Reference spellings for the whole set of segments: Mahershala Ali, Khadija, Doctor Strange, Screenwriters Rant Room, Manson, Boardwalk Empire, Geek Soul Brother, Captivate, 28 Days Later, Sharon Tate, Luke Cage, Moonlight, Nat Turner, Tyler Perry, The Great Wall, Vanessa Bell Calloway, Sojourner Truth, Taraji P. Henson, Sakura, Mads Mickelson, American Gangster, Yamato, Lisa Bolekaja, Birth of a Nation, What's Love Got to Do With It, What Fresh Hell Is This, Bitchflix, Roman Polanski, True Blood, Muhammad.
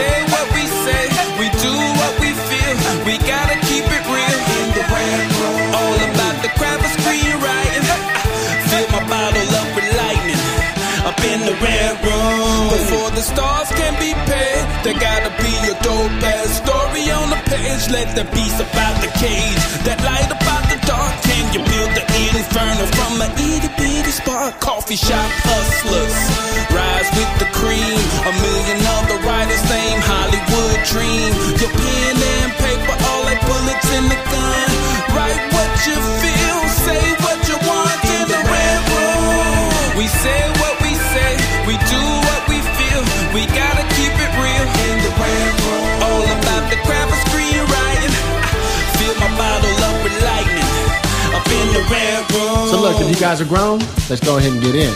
say what we say, we do what we feel, we gotta keep it real. All about the crap of screenwriting. Fill my bottle up with lightning, up in the red room. Before the stars can be paid, there gotta be a dope-ass story on the page. Let the beast about the cage, that light about the dark. Can you build the inferno from an itty-bitty spark? Coffee shop hustlers, rise with the cream. A million other writers, same Hollywood dream. Your pen and paper, all like bullets in the gun. Write what you feel, say what you want in the red room. We say what we say, we do what we feel. We gotta keep it real in the red room. All about the crap of screenwriting. Fill my bottle up with lightning. Up in the red room. So look, if you guys are grown, let's go ahead and get in.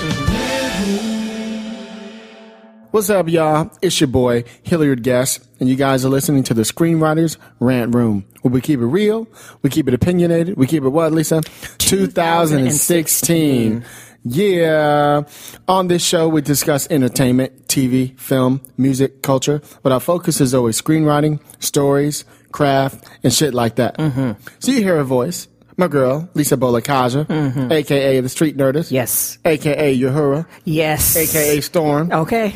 What's up, y'all? It's your boy, Hilliard Guess, and you guys are listening to the Screenwriters Rant Room, where we keep it real, we keep it opinionated, we keep it what, Lisa? 2016. Yeah. On this show, we discuss entertainment, TV, film, music, culture, but our focus is always screenwriting, stories, craft, and shit like that. Mm-hmm. So you hear a voice. My girl, Lisa Bolekaja, a.k.a. the Street Nerdist. Yes. A.k.a. Uhura. Yes. A.k.a. Storm. Okay.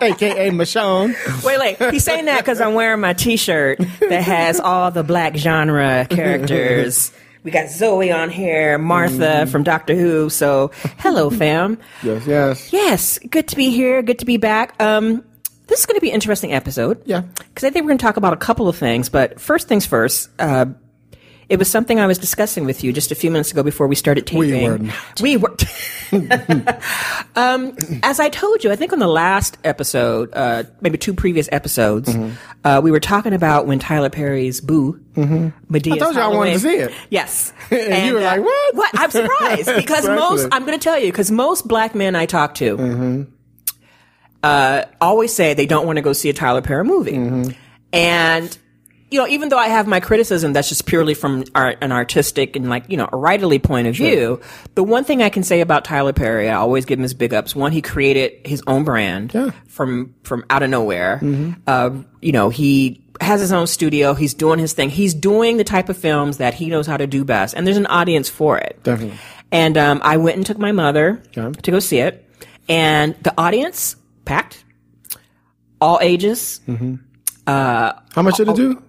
a.k.a. Michonne. Wait. He's saying that because I'm wearing my T-shirt that has all the black genre characters. We got Zoe on here, Martha from Doctor Who. So, hello, fam. Yes. Yes. Good to be here. Good to be back. This is going to be an interesting episode. Yeah. Because I think we're going to talk about a couple of things. But first things first, it was something I was discussing with you just a few minutes ago before we started taping. We were. As I told you, I think on the last episode, maybe two previous episodes, we were talking about when Tyler Perry's Boo, Madea. I told you I wanted to see it. Yes. and you were like, what? What? I'm surprised because I'm going to tell you, because most black men I talk to always say they don't want to go see a Tyler Perry movie. And you know, even though I have my criticism, that's just purely from an artistic and, like, you know, a writerly point of view. The one thing I can say about Tyler Perry, I always give him his big ups. One, he created his own brand from out of nowhere. You know, he has his own studio. He's doing his thing. He's doing the type of films that he knows how to do best. And there's an audience for it. Definitely. And I went and took my mother to go see it. And the audience, packed, all ages. How much did it do?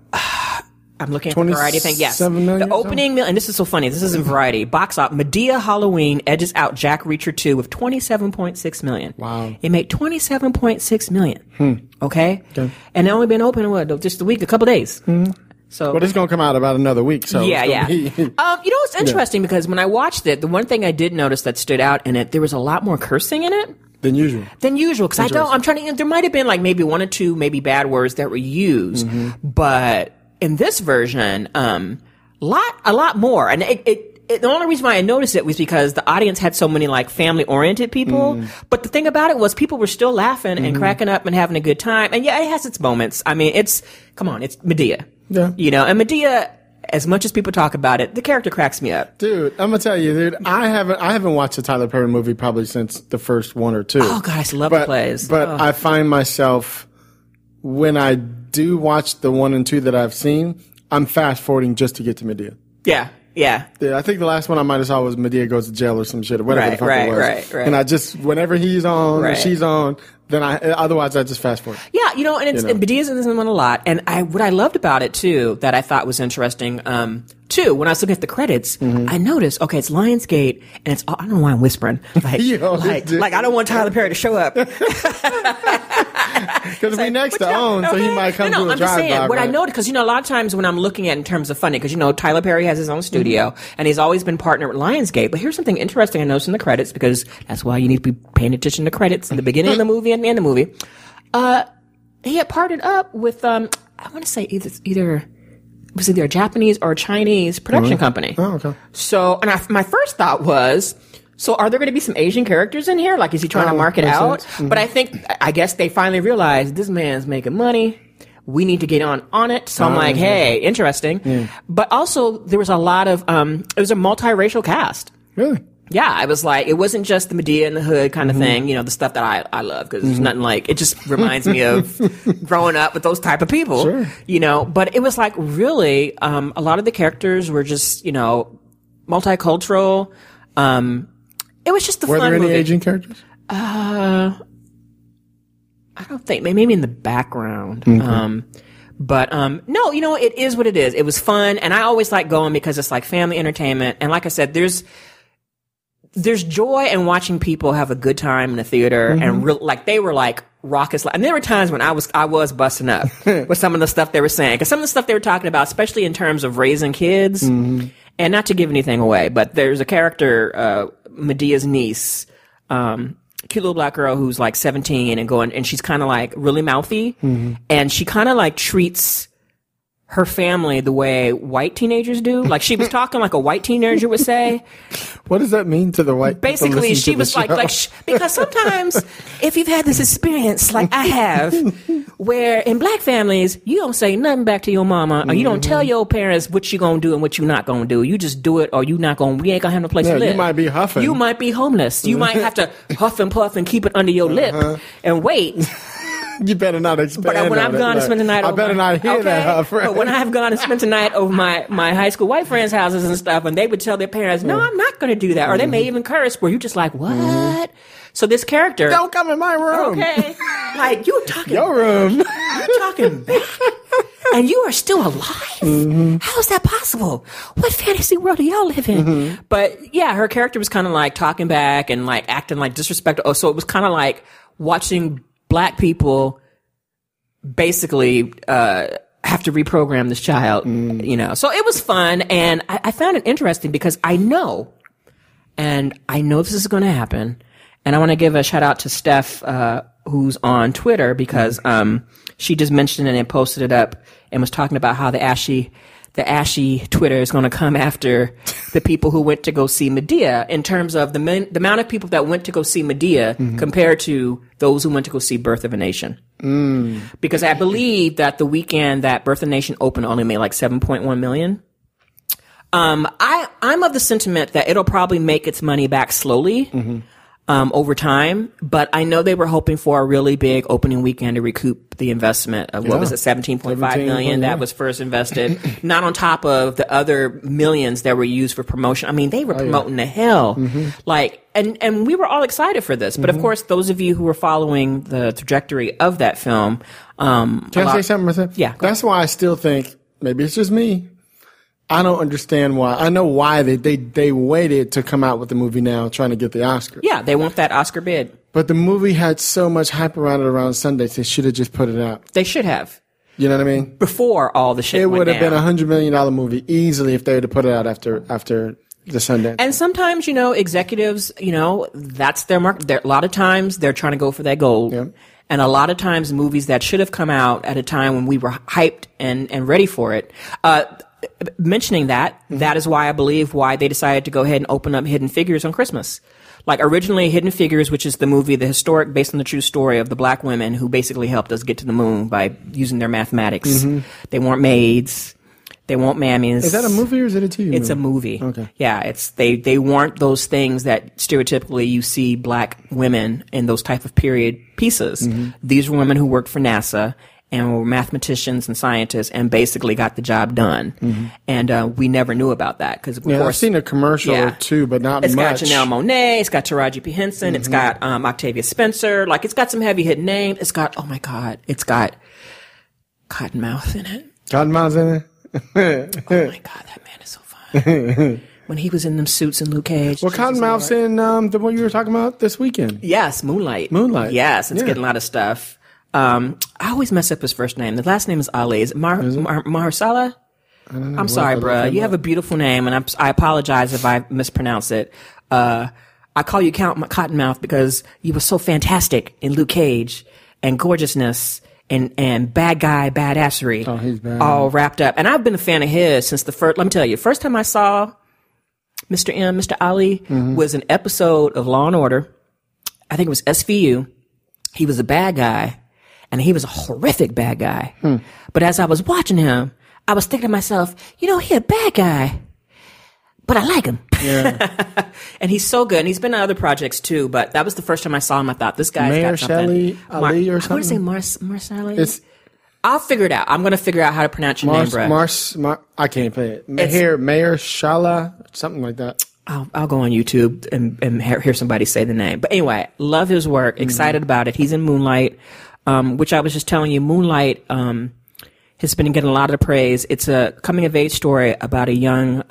I'm looking at the Variety thing. Yes. The opening, and this is so funny. This isn't Variety. Box op, Madea Halloween edges out Jack Reacher 2 with $27.6 million. Wow. It made $27.6 million. Okay. And it only been open, what, just a week, a couple days. So, but it's going to come out about another week. So yeah. You know, it's interesting because when I watched it, the one thing I did notice that stood out in it, there was a lot more cursing in it. Than usual, because I'm trying to, there might have been like maybe one or two maybe bad words that were used, but in this version, a lot more. And the only reason why I noticed it was because the audience had so many like family-oriented people, but the thing about it was people were still laughing and cracking up and having a good time. And yeah, it has its moments. I mean, it's Madea. Yeah. You know, and Madea, as much as people talk about it, the character cracks me up. Dude, I'm gonna tell you, dude, I haven't watched a Tyler Perry movie probably since the first one or two. Oh God, I love the plays. But I find myself, when I do watch the one and two that I've seen, I'm fast forwarding just to get to Madea. Yeah, I think the last one I might have saw was Madea Goes to Jail or some shit or whatever the fuck it was. Right. And I just, whenever he's on or she's on, then otherwise I just fast forward. Yeah, you know, and it's, Madea's in this one a lot. And what I loved about it too, that I thought was interesting, too, when I was looking at the credits, I noticed, okay, it's Lionsgate, and it's, I don't know why I'm whispering. Like, like I don't want Tyler Perry to show up. Because we next to own, so he might come to a drive-by. I'm just saying, what I noticed, because, you know, a lot of times when I'm looking at in terms of funding, because, you know, Tyler Perry has his own studio, and he's always been partnered with Lionsgate. But here's something interesting I noticed in the credits, because that's why you need to be paying attention to credits in the beginning of the movie and the end of the movie. He had partnered up with, I want to say it was either a Japanese or a Chinese production company. Oh, okay. So, and my first thought was, so are there going to be some Asian characters in here? Like, is he trying to market out? But I guess they finally realized this man's making money. We need to get on it. So I'm like, hey, interesting. Yeah. But also, there was a lot of, it was a multiracial cast. Really? Yeah, I was like, it wasn't just the Madea in the hood kind of thing, you know, the stuff that I love, because there's nothing like, it just reminds me of growing up with those type of people, sure. you know. But it was like, really, a lot of the characters were just, you know, multicultural. It was just a fun movie. Were there any Asian characters? I don't think, maybe in the background. Okay. But, no, you know, it is what it is. It was fun, and I always like going because it's like family entertainment, and like I said, there's joy in watching people have a good time in the theater and like they were like raucous. And there were times when I was busting up with some of the stuff they were saying, because some of the stuff they were talking about, especially in terms of raising kids and not to give anything away, but there's a character, Medea's niece, cute little black girl who's like 17 and going, and she's kind of like really mouthy and she kind of like treats her family the way white teenagers do. Like, she was talking like a white teenager would say. What does that mean to the white? Basically, she was like because sometimes if you've had this experience like I have, where in black families you don't say nothing back to your mama, or you don't tell your parents what you gonna do and what you not gonna do. You just do it, or you not gonna. We ain't gonna have no place to live. You might be huffing. You might be homeless. You might have to huff and puff and keep it under your lip and wait. You better not expand. But when I've gone and spent the night, I better not hear that. But when I have gone and spent the night over my high school white friends' houses and stuff, and they would tell their parents, "No, I'm not going to do that," or they may even curse. Where you just like, what? So this character, don't come in my room. Okay, like you talking your room, you talking back, and you are still alive. How is that possible? What fantasy world do y'all live in? But yeah, her character was kind of like talking back and like acting like disrespectful. Oh, so it was kind of like watching black people basically have to reprogram this child, you know. So it was fun, and I found it interesting because I know this is going to happen, and I want to give a shout out to Steph, who's on Twitter, because she just mentioned it and posted it up and was talking about how the ashy Twitter is going to come after the people who went to go see Madea in terms of the amount of people that went to go see Madea compared to those who went to go see Birth of a Nation. Because I believe that the weekend that Birth of a Nation opened only made like 7.1 million. I'm of the sentiment that it'll probably make its money back slowly over time, but I know they were hoping for a really big opening weekend to recoup the investment of what was it, 17.5 million that was first invested, not on top of the other millions that were used for promotion. I mean, they were promoting the hell, like, and we were all excited for this. But of course, those of you who were following the trajectory of that film, can I say something myself? Yeah, that's why I still think maybe it's just me. I don't understand why. I know why they waited to come out with the movie now, trying to get the Oscar. Yeah, they want that Oscar bid. But the movie had so much hype around Sunday, they should have just put it out. They should have. You know what I mean? Before all the shit went down. It would have been a $100 million movie easily if they would have put it out after the Sundance. And sometimes, you know, executives, you know, that's their market. A lot of times they're trying to go for that gold. Yeah. And a lot of times movies that should have come out at a time when we were hyped and ready for it. Mentioning that is why I believe why they decided to go ahead and open up Hidden Figures on Christmas. Like, originally Hidden Figures, which is the movie, the historic, based on the true story of the black women who basically helped us get to the moon by using their mathematics. They weren't maids. They weren't mammies. Is that a movie or is it a TV movie? It's a movie. Okay. Yeah, it's they weren't those things that stereotypically you see black women in those type of period pieces. These were women who worked for NASA and were mathematicians and scientists and basically got the job done. And we never knew about that. Cause of course, I've seen a commercial too, but not much. It's got Janelle Monáe. It's got Taraji P. Henson. It's got Octavia Spencer. Like, it's got some heavy-hit names. It's got, oh, my God, it's got Cottonmouth in it. Cottonmouth's in it? Oh, my God, that man is so fun. When he was in them suits in Luke Cage. Well, Cottonmouth's in the one you were talking about this weekend. Yes, Moonlight. Yes, it's getting a lot of stuff. I always mess up his first name. The last name is Ali. Is it Mahershala? I don't know. I'm sorry, bruh. You have a beautiful name, and I apologize if I mispronounce it. I call you Count Cottonmouth because you were so fantastic in Luke Cage and gorgeousness and bad guy, badassery. Oh, he's bad. All wrapped up. And I've been a fan of his since the first, let me tell you, first time I saw Mr. M, Mr. Ali was an episode of Law & Order. I think it was SVU. He was a bad guy. And he was a horrific bad guy. But as I was watching him, I was thinking to myself, you know, he a bad guy. but I like him. Yeah. And he's so good. And he's been on other projects too, but that was the first time I saw him. I thought, this guy's got something. Mahershala Ali or something? I want to say Mahershala. I'll figure it out. I'm going to figure out how to pronounce your name, Brad. I can't play it. Mahershala, something like that. I'll go on YouTube and hear somebody say the name. But anyway, love his work. Excited about it. He's in Moonlight, which I was just telling you, Moonlight has been getting a lot of praise. It's a coming-of-age story about a young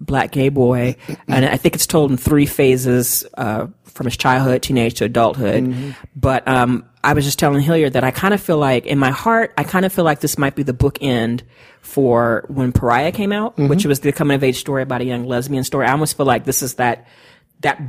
black gay boy, and I think it's told in three phases, from his childhood, teenage to adulthood. But I was just telling Hilliard that I kind of feel like, in my heart, I kind of feel like this might be the bookend for when Pariah came out, which was the coming-of-age story about a young lesbian story. I almost feel like this is that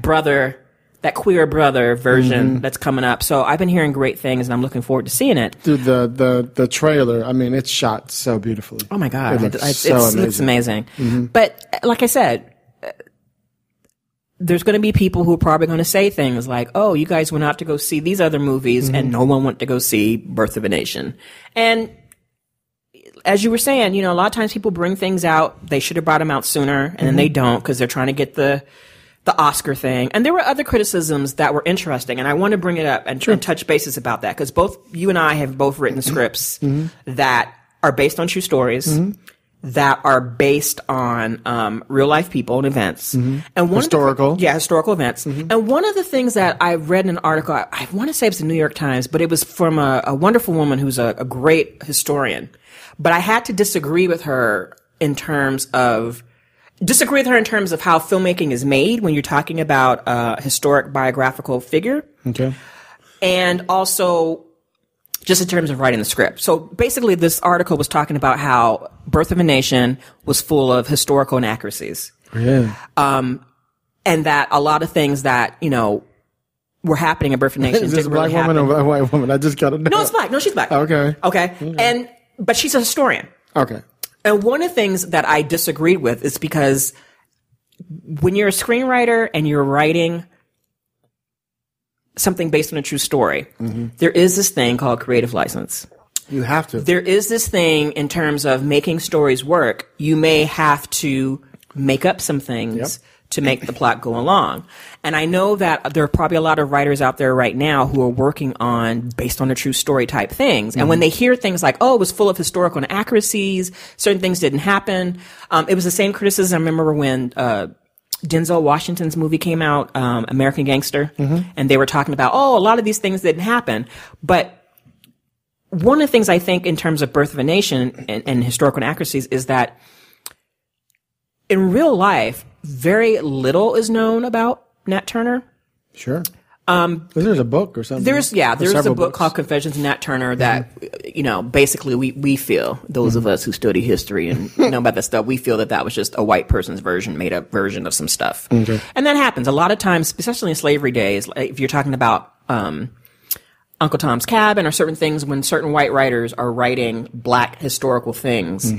brother, that queer brother version that's coming up. So I've been hearing great things, and I'm looking forward to seeing it. Dude, the trailer, I mean, it's shot so beautifully. Oh, my God. It looks amazing. But like I said, there's going to be people who are probably going to say things like, oh, you guys went out to go see these other movies, and no one went to go see Birth of a Nation. And as you were saying, you know, a lot of times people bring things out. They should have brought them out sooner, and then they don't because they're trying to get the Oscar thing. And there were other criticisms that were interesting, and I want to bring it up and touch bases about that, because both you and I have both written scripts that are based on true stories, that are based on real-life people and events. And historical events. And one of the things that I read in an article, I want to say it was the New York Times, but it was from a wonderful woman who's a great historian. But I had to disagree with her in terms of how filmmaking is made when you're talking about a historic biographical figure. Okay. And also just in terms of writing the script. So basically this article was talking about how Birth of a Nation was full of historical inaccuracies. Yeah. And that a lot of things that, you know, were happening in Birth of a Nation. Is this a black woman or a white woman? I just got to know. No, it's black. No, she's black. Okay. But she's a historian. Okay. And one of the things that I disagreed with is because when you're a screenwriter and you're writing something based on a true story, there is this thing called creative license. You have to. There is this thing in terms of making stories work. You may have to make up some things to make the plot go along. And I know that there are probably a lot of writers out there right now who are working on based on a true story type things. And when they hear things like, oh, it was full of historical inaccuracies, certain things didn't happen. It was the same criticism I remember when Denzel Washington's movie came out, American Gangster, and they were talking about, oh, a lot of these things didn't happen. But one of the things I think in terms of Birth of a Nation and historical inaccuracies is that in real life, very little is known about Nat Turner. Sure. There's a book or something. There's a book called Confessions of Nat Turner that, you know, basically we feel, those of us who study history and know about that stuff, we feel that was just a white person's version, made up version of some stuff. And that happens a lot of times, especially in slavery days, like if you're talking about Uncle Tom's Cabin or certain things when certain white writers are writing black historical things.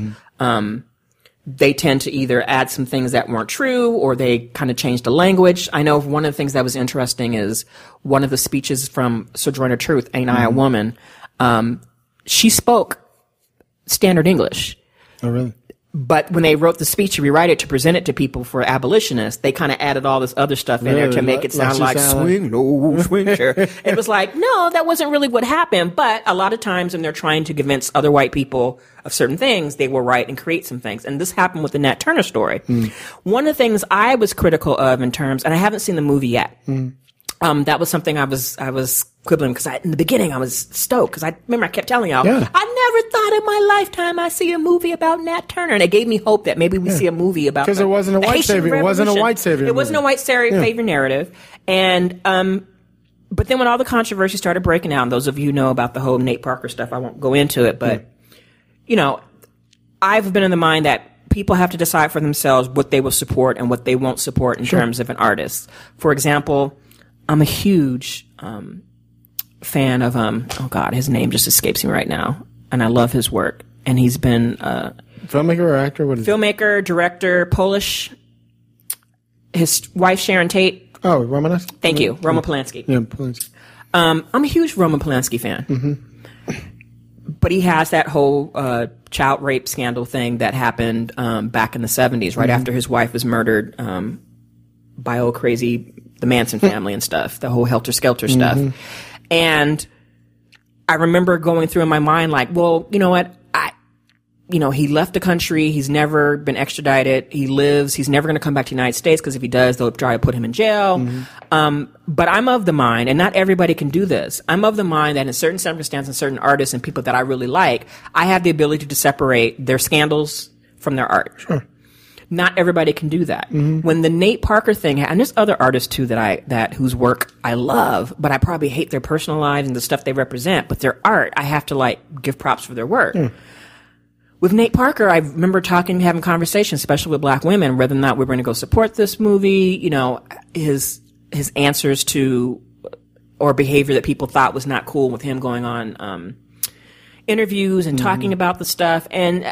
They tend to either add some things that weren't true or they kind of change the language. I know one of the things that was interesting is one of the speeches from Sojourner Truth, Ain't I a Woman? She spoke standard English. Oh, really? But when they wrote the speech to rewrite it, to present it to people for abolitionists, they kind of added all this other stuff in there to make it sound like swing low, swing chair. It was like, no, that wasn't really what happened. But a lot of times when they're trying to convince other white people of certain things, they will write and create some things. And this happened with the Nat Turner story. One of the things I was critical of in terms, and I haven't seen the movie yet. That was something I was quibbling because in the beginning I was stoked because I remember I kept telling y'all I never thought in my lifetime I see a movie about Nat Turner, and it gave me hope that maybe we see a movie about because it wasn't a white savior narrative. And but then when all the controversy started breaking out, and those of you know about the whole Nate Parker stuff, I won't go into it, but you know, I've been in the mind that people have to decide for themselves what they will support and what they won't support in terms of an artist. For example, I'm a huge fan of his name just escapes me right now, and I love his work. And he's been filmmaker or actor. What is filmmaker, director, Polish. His wife Sharon Tate. Oh, Romanesque. Thank you, Roman Polanski. Yeah, Polanski. I'm a huge Roman Polanski fan. But he has that whole child rape scandal thing that happened back in the 70s, right after his wife was murdered by old crazy, the Manson family and stuff, the whole helter-skelter stuff. And I remember going through in my mind like, well, you know what? He left the country. He's never been extradited. He lives. He's never going to come back to the United States because if he does, they'll try to put him in jail. But I'm of the mind, and not everybody can do this. I'm of the mind that in certain circumstances, certain artists and people that I really like, I have the ability to separate their scandals from their art. Sure. Not everybody can do that. When the Nate Parker thing, and there's other artists too that whose work I love, but I probably hate their personal lives and the stuff they represent, but their art, I have to give props for their work. With Nate Parker, I remember having conversations, especially with black women, whether or not we were going to go support this movie, his answers to, or behavior that people thought was not cool with him going on, interviews and talking about the stuff. And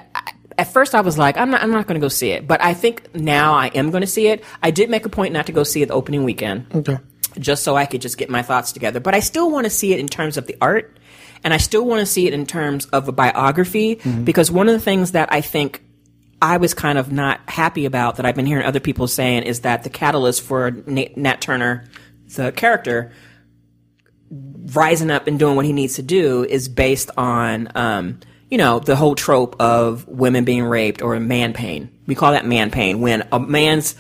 at first I was like, I'm not going to go see it, but I think now I am going to see it. I did make a point not to go see it the opening weekend. Okay. Just so I could just get my thoughts together, but I still want to see it in terms of the art. And I still want to see it in terms of a biography, because one of the things that I think I was kind of not happy about that I've been hearing other people saying is that the catalyst for Nat Turner, the character, rising up and doing what he needs to do is based on, the whole trope of women being raped or man pain. We call that man pain when a man's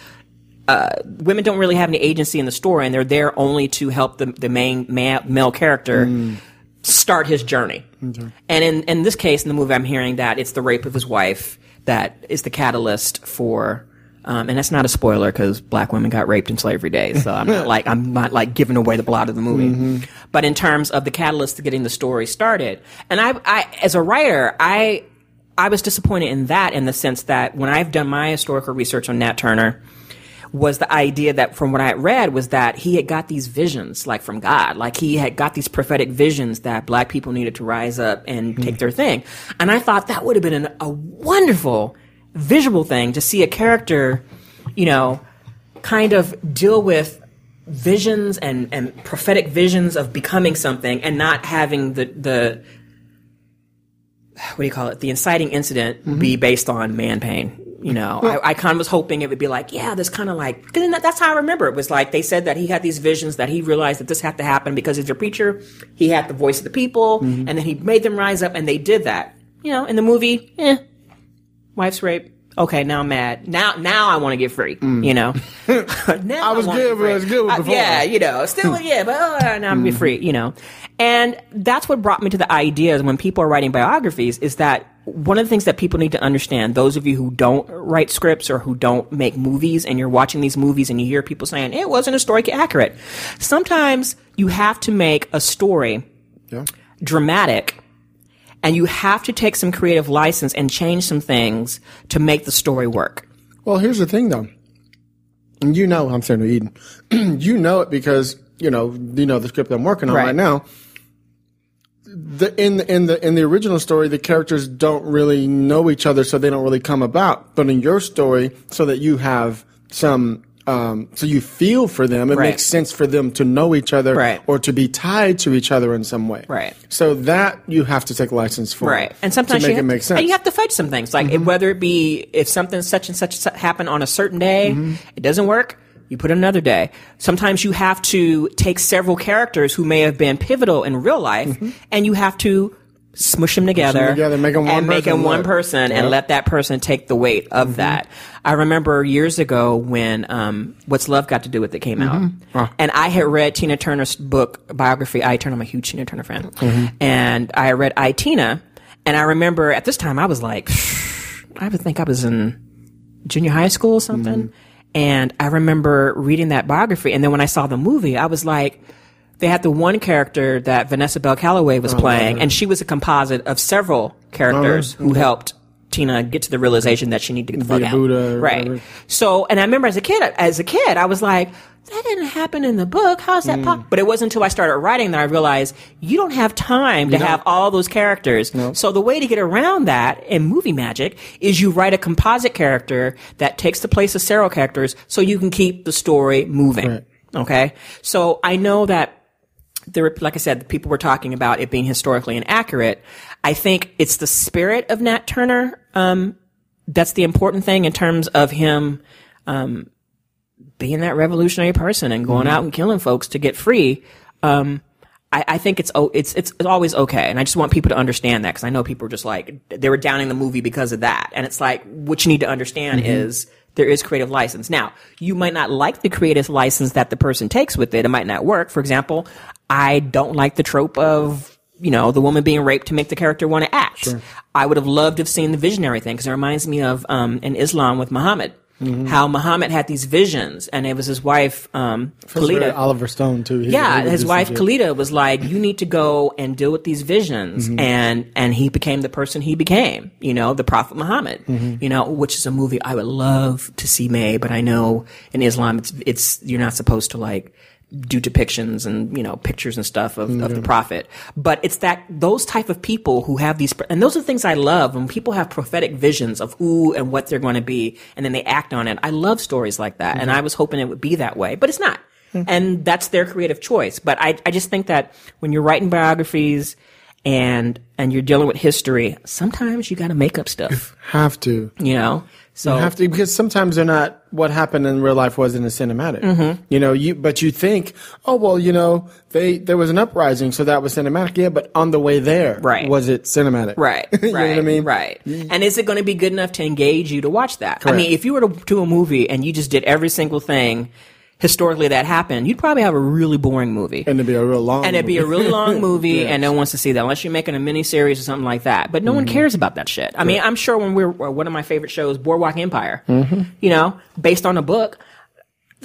women don't really have any agency in the story and they're there only to help the main male character start his journey. And in this case, in the movie, I'm hearing that it's the rape of his wife that is the catalyst for, and that's not a spoiler because black women got raped in slavery days, so I'm not giving away the plot of the movie. But in terms of the catalyst to getting the story started, and I as a writer, I was disappointed in that in the sense that when I've done my historical research on Nat Turner, was the idea that from what I had read was that he had got these visions like from God, like he had got these prophetic visions that black people needed to rise up and take their thing. And I thought that would have been a wonderful visual thing to see a character, kind of deal with visions and prophetic visions of becoming something and not having the what do you call it? The inciting incident be based on man pain. I kind of was hoping it would be like, yeah, this kind of like, cause that's how I remember it was like, they said that he had these visions that he realized that this had to happen because as a preacher, he had the voice of the people and then he made them rise up and they did that. In the movie, wife's rape. Okay, now I'm mad. Now I want to get free, now I was good before. But now I'm gonna be free, And that's what brought me to the ideas when people are writing biographies is that one of the things that people need to understand, those of you who don't write scripts or who don't make movies and you're watching these movies and you hear people saying, it wasn't historically accurate. Sometimes you have to make a story dramatic and you have to take some creative license and change some things to make the story work. Well, here's the thing though. And I'm saying to Eden, it because, the script I'm working on right now. In the original story, the characters don't really know each other, so they don't really come about. But in your story, so that you have some, so you feel for them, it makes sense for them to know each other or to be tied to each other in some way. Right. So that you have to take license for. Right. And sometimes to make it make sense. And you have to fudge some things, like whether it be if something such and such happened on a certain day, it doesn't work. You put another day. Sometimes you have to take several characters who may have been pivotal in real life, and you have to smush them together make them one person and let that person take the weight of that. I remember years ago when What's Love Got to Do With It came out, and I had read Tina Turner's book biography. I, Turner, I'm a huge Tina Turner fan, and I read I, Tina, and I remember at this time I was like, I would think I was in junior high school or something. And I remember reading that biography, and then when I saw the movie, I was like, they had the one character that Vanessa Bell Calloway was playing, and she was a composite of several characters who helped Tina get to the realization that she needed to get the fuck out. Buddha, right. So, and I remember as a kid, I was like, that didn't happen in the book. How's that pop? But it wasn't until I started writing that I realized you don't have time to have all those characters. So the way to get around that in movie magic is you write a composite character that takes the place of several characters so you can keep the story moving. Okay. So I know that there, like I said, people were talking about it being historically inaccurate. I think it's the spirit of Nat Turner that's the important thing in terms of him being that revolutionary person and going out and killing folks to get free. I think it's always okay, and I just want people to understand that, because I know people are just like, they were downing the movie because of that, and it's like, what you need to understand is there is creative license. Now, you might not like the creative license that the person takes with it. It might not work. For example, I don't like the trope of, you know, the woman being raped to make the character want to act. Sure. I would have loved to have seen the visionary thing, because it reminds me of in Islam with Muhammad. Mm-hmm. How Muhammad had these visions, and it was his wife, Khadija. Oliver Stone, too. He his wife, Khadija, was like, you need to go and deal with these visions. And he became the person he became, you know, the Prophet Muhammad, you know, which is a movie I would love to see made, but I know in Islam, it's, you're not supposed to, like, do depictions and, you know, pictures and stuff of the prophet. But it's that, those type of people who have these, and those are the things I love, when people have prophetic visions of who and what they're going to be, and then they act on it. I love stories like that. And I was hoping it would be that way, but it's not. And that's their creative choice. But I just think that when you're writing biographies and you're dealing with history, sometimes you got to make up stuff. Have to. You know? So you have to, because sometimes they're not, what happened in real life wasn't as cinematic. You know, but you think, oh, well, you know, there was an uprising, so that was cinematic. Yeah, but on the way there, was it cinematic? Right. You know what I mean? Right. And is it going to be good enough to engage you to watch that? Correct. I mean, if you were to do a movie and you just did every single thing historically that happened, you'd probably have a really boring movie. And it'd be a real long movie. Yes. And no one wants to see that, unless you're making a miniseries or something like that. But no one cares about that shit. I mean, I'm sure when one of my favorite shows, Boardwalk Empire, you know, based on a book,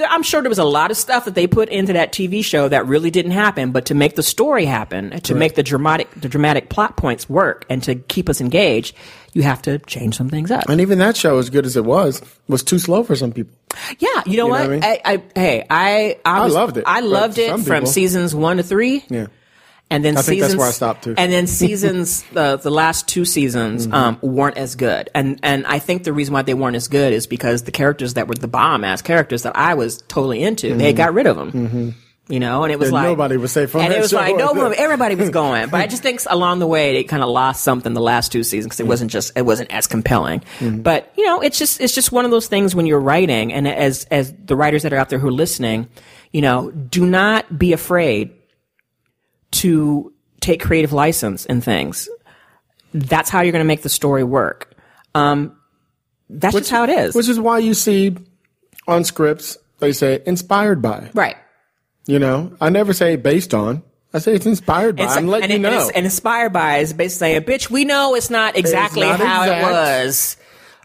I'm sure there was a lot of stuff that they put into that TV show that really didn't happen, but to make the story happen, to make the dramatic plot points work, and to keep us engaged, you have to change some things up. And even that show, as good as it was too slow for some people. Yeah, you know what? I loved it. I loved it from seasons 1 to 3. Yeah. And then I think that's where I stopped too. And then seasons, the last 2 seasons weren't as good. And I think the reason why they weren't as good is because the characters that were the bomb-ass characters that I was totally into, they got rid of them. You know, and it was nobody was safe from that show. And it was like, everybody was going. But I just think along the way, they kind of lost something the last 2 seasons, because it wasn't as compelling. But, you know, it's just one of those things when you're writing, and as the writers that are out there who are listening, you know, do not be afraid to take creative license in things. That's how you're going to make the story work. That's just how it is. Which is why you see on scripts, they say, inspired by. Right. You know, I never say based on. I say it's inspired by. I'm letting you know. And inspired by is basically saying, bitch, we know it's not exactly how it was.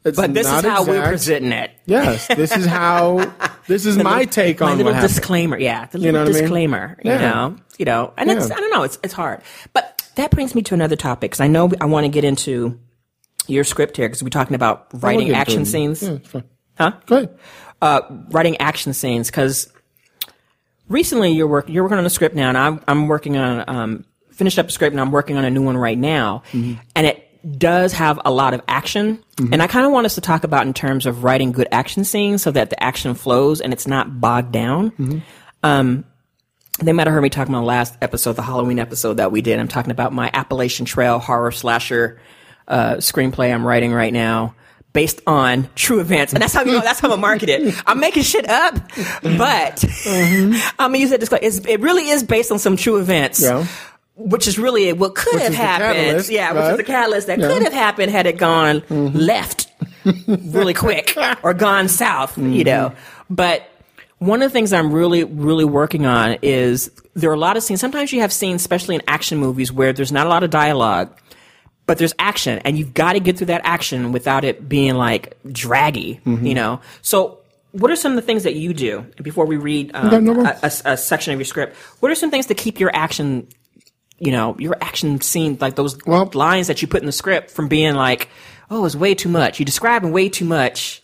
But this is how we're presenting it. Yes, this is how. This is my take on what happened. Little disclaimer, yeah. The little disclaimer, you know. And it's, I don't know, it's hard. But that brings me to another topic, because I know I want to get into your script here, because we're talking about writing action scenes. Yeah, fine. Huh? Go ahead. Writing action scenes, because recently you're working on a script now, and I'm working on finished up a script, and I'm working on a new one right now, and it does have a lot of action, and I kind of want us to talk about in terms of writing good action scenes so that the action flows and it's not bogged down. They might have heard me talking about last episode, the Halloween episode that we did. I'm talking about my Appalachian Trail horror slasher screenplay I'm writing right now, based on true events, and that's how you know. That's how I market it. I'm making shit up, but I'm gonna use that disclaimer. It really is based on some true events. Yeah. Which is really what could have happened. Catalyst, yeah, right? Which is the catalyst that could have happened had it gone left really quick or gone south, you know. But one of the things I'm really, really working on is there are a lot of scenes. Sometimes you have scenes, especially in action movies, where there's not a lot of dialogue, but there's action, and you've got to get through that action without it being, like, draggy, you know. So what are some of the things that you do before we read a section of your script? What are some things to keep your action, you know, your action scene, like those lines that you put in the script, from being like, oh, it's way too much. You're describing way too much,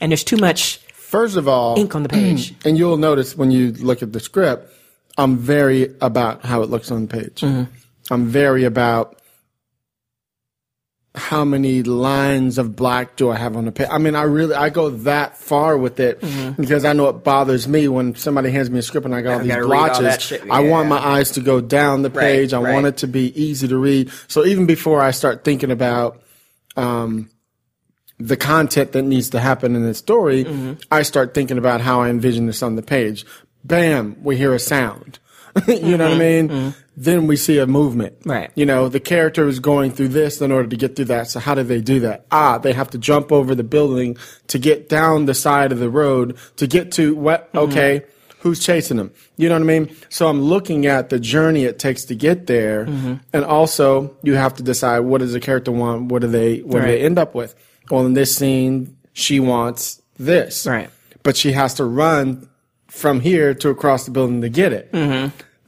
and there's too much, first of all, ink on the page. And you'll notice when you look at the script, I'm very about how it looks on the page. I'm very about how many lines of black do I have on the page? I mean, I go that far with it because I know it bothers me when somebody hands me a script and I got all these blotches. I want my eyes to go down the page. I want it to be easy to read. So even before I start thinking about the content that needs to happen in the story, I start thinking about how I envision this on the page. Bam, we hear a sound. You know what I mean? Then we see a movement. Right. You know, the character is going through this in order to get through that. So how do they do that? Ah, they have to jump over the building to get down the side of the road to get to what? Okay, who's chasing them? You know what I mean? So I'm looking at the journey it takes to get there. And also you have to decide, what does the character want? What do they end up with? Well, in this scene, she wants this. Right. But she has to run from here to across the building to get it.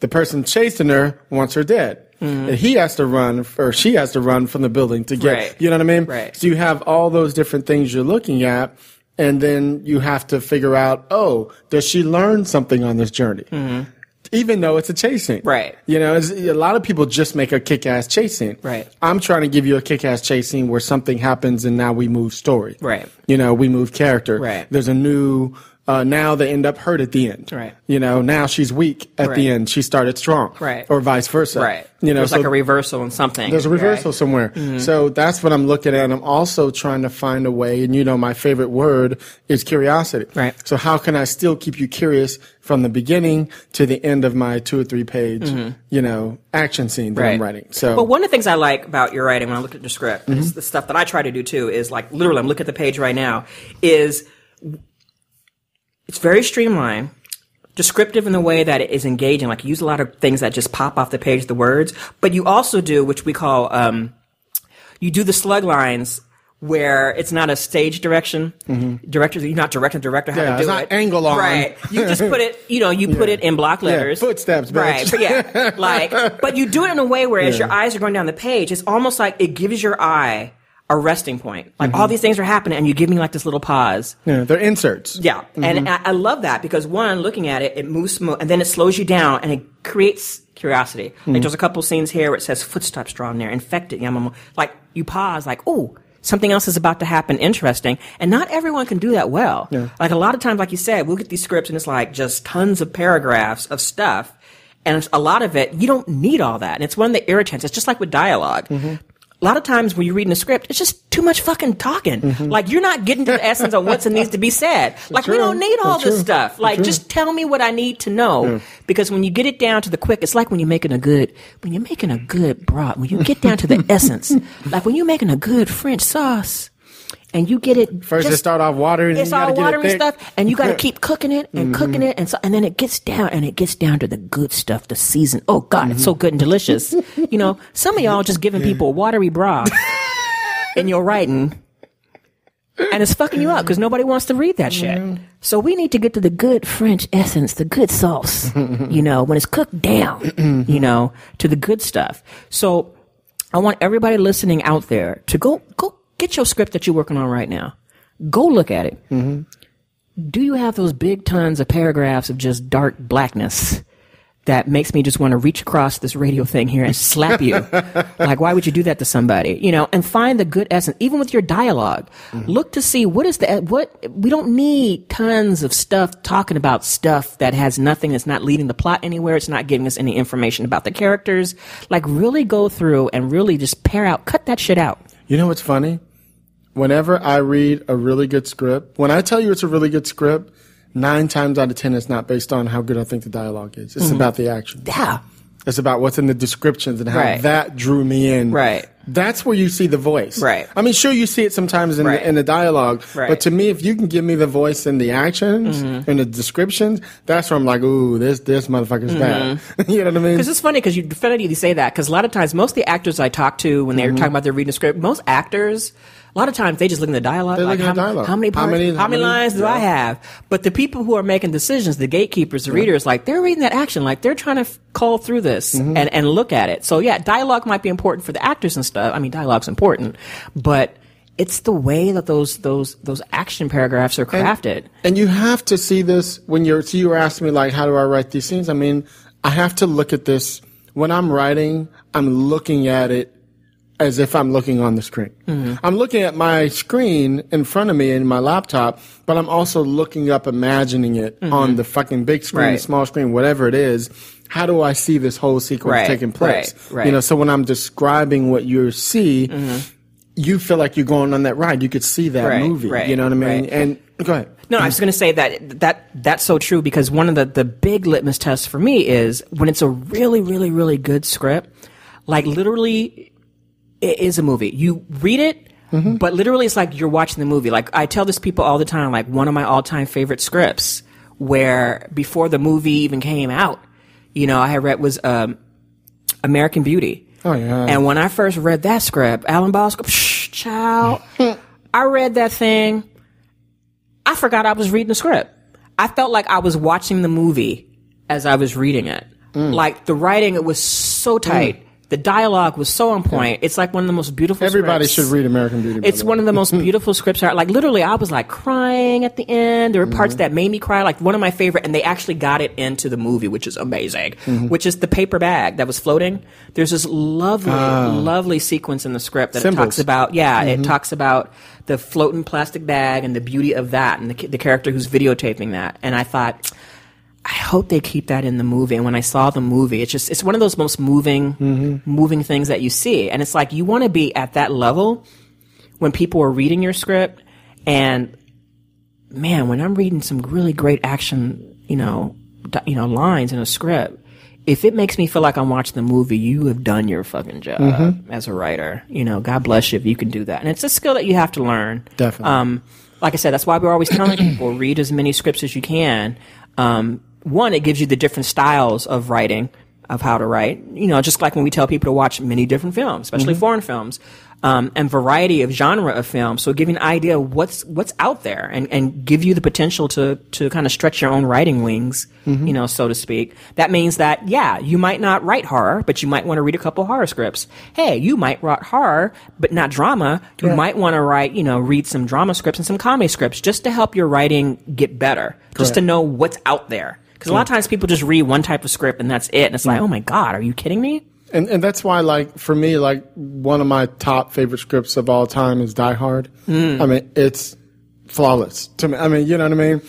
The person chasing her wants her dead. And he has to run, or she has to run from the building to get, you know what I mean? Right. So you have all those different things you're looking at, and then you have to figure out, oh, does she learn something on this journey? Even though it's a chase scene. Right. You know, a lot of people just make a kick-ass chase scene. Right. I'm trying to give you a kick-ass chase scene where something happens and now we move story. Right. You know, we move character. Right. There's a new... now they end up hurt at the end. Right. You know, now she's weak at the end. She started strong. Right. Or vice versa. Right. You know, there's like a reversal in something. There's a reversal somewhere. So that's what I'm looking at. I'm also trying to find a way, and you know, my favorite word is curiosity. Right. So how can I still keep you curious from the beginning to the end of my 2 or 3 page, you know, action scene that I'm writing? So, but one of the things I like about your writing, when I looked at your script, and it's the stuff that I try to do too, is like literally, I'm looking at the page right now, is it's very streamlined, descriptive in the way that it is engaging. Like, you use a lot of things that just pop off the page, the words. But you also do, which we call, you do the slug lines where it's not a stage direction. Directors, you're not directing the director how to do it. Yeah, it's not angle on. Right. You just put it, you know, you put it in block letters. Yeah, footsteps, bitch. Right. But yeah, like, but you do it in a way where as your eyes are going down the page, it's almost like it gives your eye a resting point. Like, all these things are happening, and you give me, like, this little pause. Yeah, they're inserts. Yeah. And I love that because, one, looking at it, it moves smooth, and then it slows you down, and it creates curiosity. Like, there's a couple scenes here where it says footsteps drawn near, infected, Yamamoto. Like, you pause, like, oh, something else is about to happen, interesting. And not everyone can do that well. Yeah. Like, a lot of times, like you said, we'll get these scripts, and it's, like, just tons of paragraphs of stuff, and a lot of it, you don't need all that. And it's one of the irritants. It's just like with dialogue. A lot of times when you're reading a script, it's just too much fucking talking. Like, you're not getting to the essence of what's and needs to be said. Like, we don't need all this stuff. Like, just tell me what I need to know. Because when you get it down to the quick, it's like when you're making a good, broth, when you get down to the essence, like when you're making a good French sauce. And you get it first. Just, start off watering. It's all watery stuff, and you got to keep cooking it and cooking it, and so and then it gets down to the good stuff, the season. Oh God, it's so good and delicious. You know, some of y'all just giving people watery broth in your writing, and it's fucking you up because nobody wants to read that shit. So we need to get to the good French essence, the good sauce. You know, when it's cooked down, you know, to the good stuff. So I want everybody listening out there to go. Get your script that you're working on right now. Go look at it. Do you have those big tons of paragraphs of just dark blackness that makes me just want to reach across this radio thing here and slap you? Like, why would you do that to somebody? You know, and find the good essence. Even with your dialogue, look to see we don't need tons of stuff talking about stuff that has nothing, it's not leading the plot anywhere, it's not giving us any information about the characters. Like, really go through and really just cut that shit out. You know what's funny? Whenever I read a really good script, when I tell you it's a really good script, 9 times out of 10 it's not based on how good I think the dialogue is. It's about the action. Yeah. It's about what's in the descriptions and how that drew me in. Right. That's where you see the voice. Right. I mean, sure, you see it sometimes in the dialogue, but to me, if you can give me the voice in the actions and the descriptions, that's where I'm like, ooh, this motherfucker's bad. You know what I mean? Because it's funny because you definitively say that because a lot of times, most of the actors I talk to when they're talking about their reading a script, most actors, a lot of times they just look in the dialogue. They like, look at the dialogue. How many lines do I have? But the people who are making decisions, the gatekeepers, the readers, like they're reading that action, like they're trying to cull through this and look at it. So yeah, dialogue might be important for the actors and stuff. I mean, dialogue's important, but it's the way that those action paragraphs are crafted. And you have to see this when you were asking me like, how do I write these scenes? I mean, I have to look at this when I'm writing. I'm looking at it as if I'm looking on the screen. Mm-hmm. I'm looking at my screen in front of me in my laptop, but I'm also looking up, imagining it mm-hmm. on the fucking big screen, right. small screen, whatever it is. How do I see this whole sequence right, taking place? Right, right. You know, so when I'm describing what you see, mm-hmm. you feel like you're going on that ride. You could see that right, movie. Right, you know what I mean? Right. And go ahead. No, I was going to say that's so true, because one of the big litmus tests for me is when it's a really, really, really good script, like literally it is a movie. You read it, mm-hmm. but literally it's like you're watching the movie. Like I tell this people all the time, like one of my all-time favorite scripts where before the movie even came out, you know, I had read was American Beauty. Oh, yeah. And when I first read that script, Alan Ball's child, I read that thing. I forgot I was reading the script. I felt like I was watching the movie as I was reading it. Mm. Like the writing, it was so tight. Mm. The dialogue was so on point. Yeah. It's like one of the most beautiful Everybody scripts. Should read American Beauty. It's one of the most beautiful scripts. Like literally I was like crying at the end. There were mm-hmm. parts that made me cry. Like one of my favorite, and they actually got it into the movie, which is amazing, mm-hmm. which is the paper bag that was floating. There's this lovely, lovely sequence in the script that it talks about. Yeah, mm-hmm. it talks about the floating plastic bag and the beauty of that and the character who's videotaping that. And I thought, I hope they keep that in the movie. And when I saw the movie, it's just, it's one of those most moving things that you see. And it's like, you want to be at that level when people are reading your script. And man, when I'm reading some really great action, you know, lines in a script, if it makes me feel like I'm watching the movie, you have done your fucking job mm-hmm. as a writer. You know, God bless you if you can do that. And it's a skill that you have to learn. Definitely. Like I said, that's why we're always telling people, read as many scripts as you can. One, it gives you the different styles of writing, of how to write. You know, just like when we tell people to watch many different films, especially mm-hmm. foreign films, and variety of genre of films. So give you an idea of what's out there and give you the potential to kind of stretch your own writing wings, mm-hmm. you know, so to speak. That means that, yeah, you might not write horror, but you might want to read a couple horror scripts. Hey, you might write horror, but not drama. You yeah. might want to write, you know, read some drama scripts and some comedy scripts just to help your writing get better, Correct. Just to know what's out there. Because a lot of times people just read one type of script and that's it. And it's like, oh my God, are you kidding me? And that's why, like, for me, like, one of my top favorite scripts of all time is Die Hard. Mm. I mean, it's flawless to me. I mean, you know what I mean?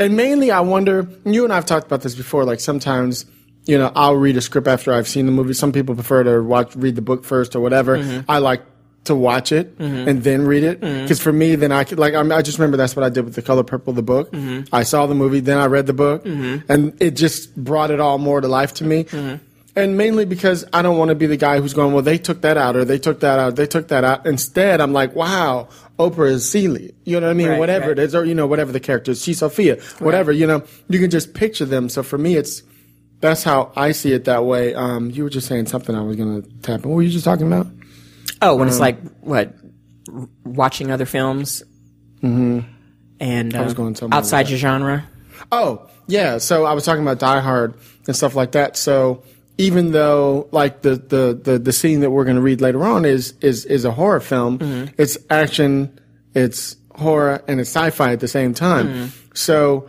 And mainly I wonder, you and I have talked about this before, like sometimes, you know, I'll read a script after I've seen the movie. Some people prefer to read the book first or whatever. Mm-hmm. I like to watch it mm-hmm. and then read it. Because mm-hmm. for me, then I could, like, I just remember that's what I did with The Color Purple, the book. Mm-hmm. I saw the movie, then I read the book, mm-hmm. and it just brought it all more to life to me. Mm-hmm. And mainly because I don't want to be the guy who's going, well, they took that out, or they took that out, they took that out. Instead, I'm like, wow, Oprah is Celie. You know what I mean? Right, whatever right. it is, or, you know, whatever the character is. She's Sophia. Right. Whatever, you know. You can just picture them. So for me, that's how I see it that way. You were just saying something I was going to tap on. What were you just talking about? Oh, when it's like, what, watching other films mm-hmm. and outside your genre? Oh, yeah. So I was talking about Die Hard and stuff like that. So even though, like, the scene that we're going to read later on is a horror film, mm-hmm. it's action, it's horror, and it's sci-fi at the same time. Mm-hmm. So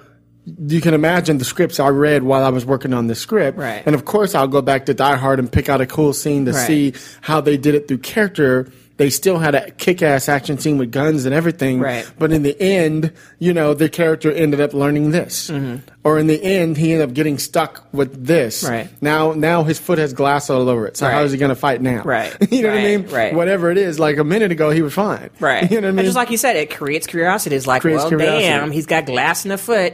you can imagine the scripts I read while I was working on the script. Right. And of course, I'll go back to Die Hard and pick out a cool scene to right. see how they did it through character. They still had a kick-ass action scene with guns and everything. Right. But in the end, you know, the character ended up learning this. Mm-hmm. Or in the end, he ended up getting stuck with this. Right. Now his foot has glass all over it. So right. how is he going to fight now? Right. You know right. what I mean? Right. Whatever it is, like a minute ago, he was fine. Right. You know what I mean? And just like you said, it creates curiosity. It's like, well, damn, he's got glass in the foot.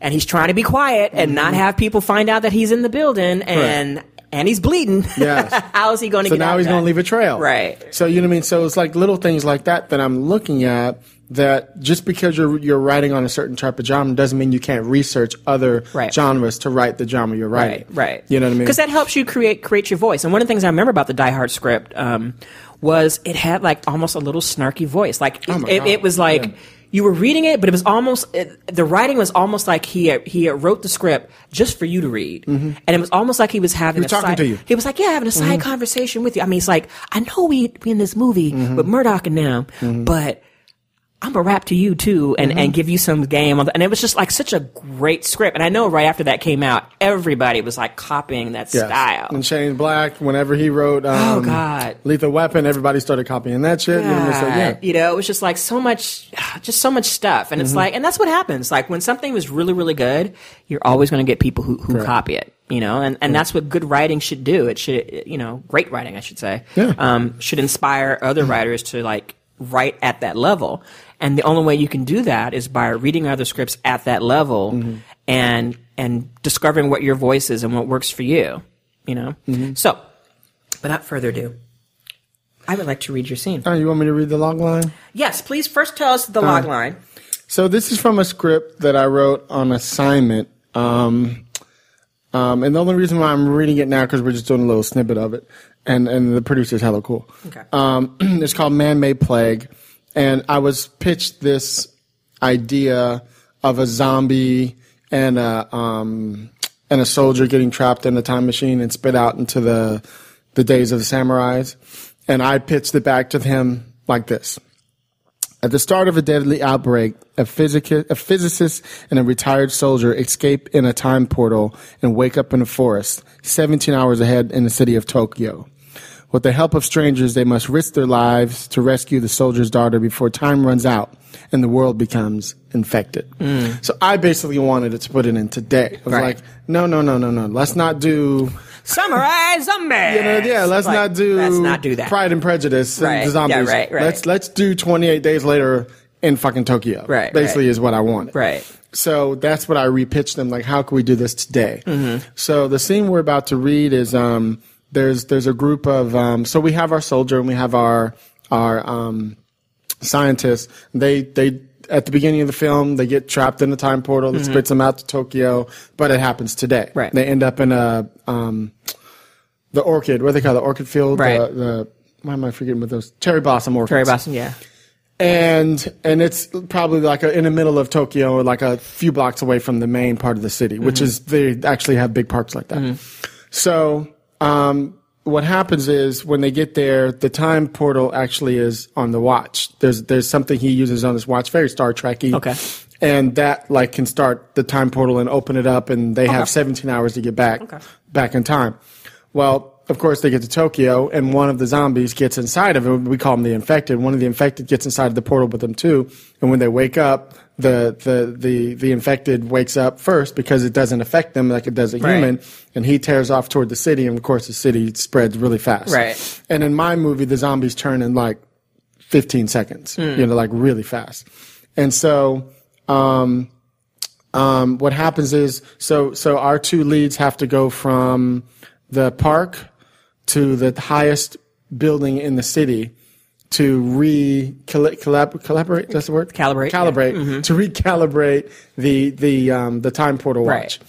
And he's trying to be quiet and mm-hmm. not have people find out that he's in the building and right. and he's bleeding. Yes. How is he going to get out? So now he's going to leave a trail. Right. So you know what I mean? So it's like little things like that I'm looking at, that just because you're writing on a certain type of genre doesn't mean you can't research other right. genres to write the genre you're writing. Right, right. You know what I mean? Because that helps you create your voice. And one of the things I remember about the Die Hard script was it had like almost a little snarky voice. Like it was like... Yeah. You were reading it, but it was almost the writing was almost like he wrote the script just for you to read, mm-hmm. and it was almost like he was having to you. He was like, yeah, having a side mm-hmm. conversation with you. I mean, it's like I know we in this movie mm-hmm. with Murdoch and them, mm-hmm. but I'm going to rap to you too and give you some game. And it was just like such a great script. And I know right after that came out, everybody was like copying that style. And Shane Black, whenever he wrote Lethal Weapon, everybody started copying that shit. You know what I'm saying? Yeah. You know, it was just like so much stuff. And it's like, and that's what happens. Like when something was really, really good, you're always going to get people who copy it. You know, and that's what good writing should do. It should, you know, great writing, I should say, should inspire other writers to like write at that level. And the only way you can do that is by reading other scripts at that level and discovering what your voice is and what works for you, you know? So, without further ado, I would like to read your scene. Oh, you want me to read the log line? Yes, please first tell us the log line. So this is from a script that I wrote on assignment. And the only reason why I'm reading it now because we're just doing a little snippet of it. And the producer's hella cool. Okay. It's called Man Made Plague. And I was pitched this idea of a zombie and a soldier getting trapped in a time machine and spit out into the days of the samurais. And I pitched it back to him like this. At the start of a deadly outbreak, a physicist and a retired soldier escape in a time portal and wake up in a forest, 17 hours ahead in the city of Tokyo. With the help of strangers, they must risk their lives to rescue the soldier's daughter before time runs out and the world becomes infected. So I basically wanted it to put it in today. I was like, no. Let's not do... Samurai Zombie. You know, let's not do that. Pride and Prejudice and zombies. Yeah, right. Let's do 28 Days Later in fucking Tokyo. Right. Basically is what I wanted. Right. So that's what I repitched them. Like, how can we do this today? So the scene we're about to read is there's a group of so we have our soldier and we have our scientists. They at the beginning of the film, they get trapped in a time portal that spits them out to Tokyo, but it happens today. Right. They end up in the orchid, what do they call it? The orchid field? Right. The why am I forgetting what those? Cherry blossom orchids. Cherry blossom, yeah. And it's probably like in the middle of Tokyo or like a few blocks away from the main part of the city, which is they actually have big parks like that. So what happens is when they get there, the time portal actually is on the watch. There's something he uses on his watch, very Star Trek-y. Okay. And that like can start the time portal and open it up, and they have 17 hours to get back in time. Well, of course, they get to Tokyo, and one of the zombies gets inside of it. We call them the infected. One of the infected gets inside of the portal with them too, and when they wake up, the infected wakes up first because it doesn't affect them like it does a human, and he tears off toward the city, and of course the city spreads really fast. Right. And in my movie, the zombies turn in like 15 seconds, you know, like really fast. And so, what happens is, so our two leads have to go from the park to the highest building in the city. To recalibrate, that's the word? Calibrate. Yeah. To recalibrate the time portal watch.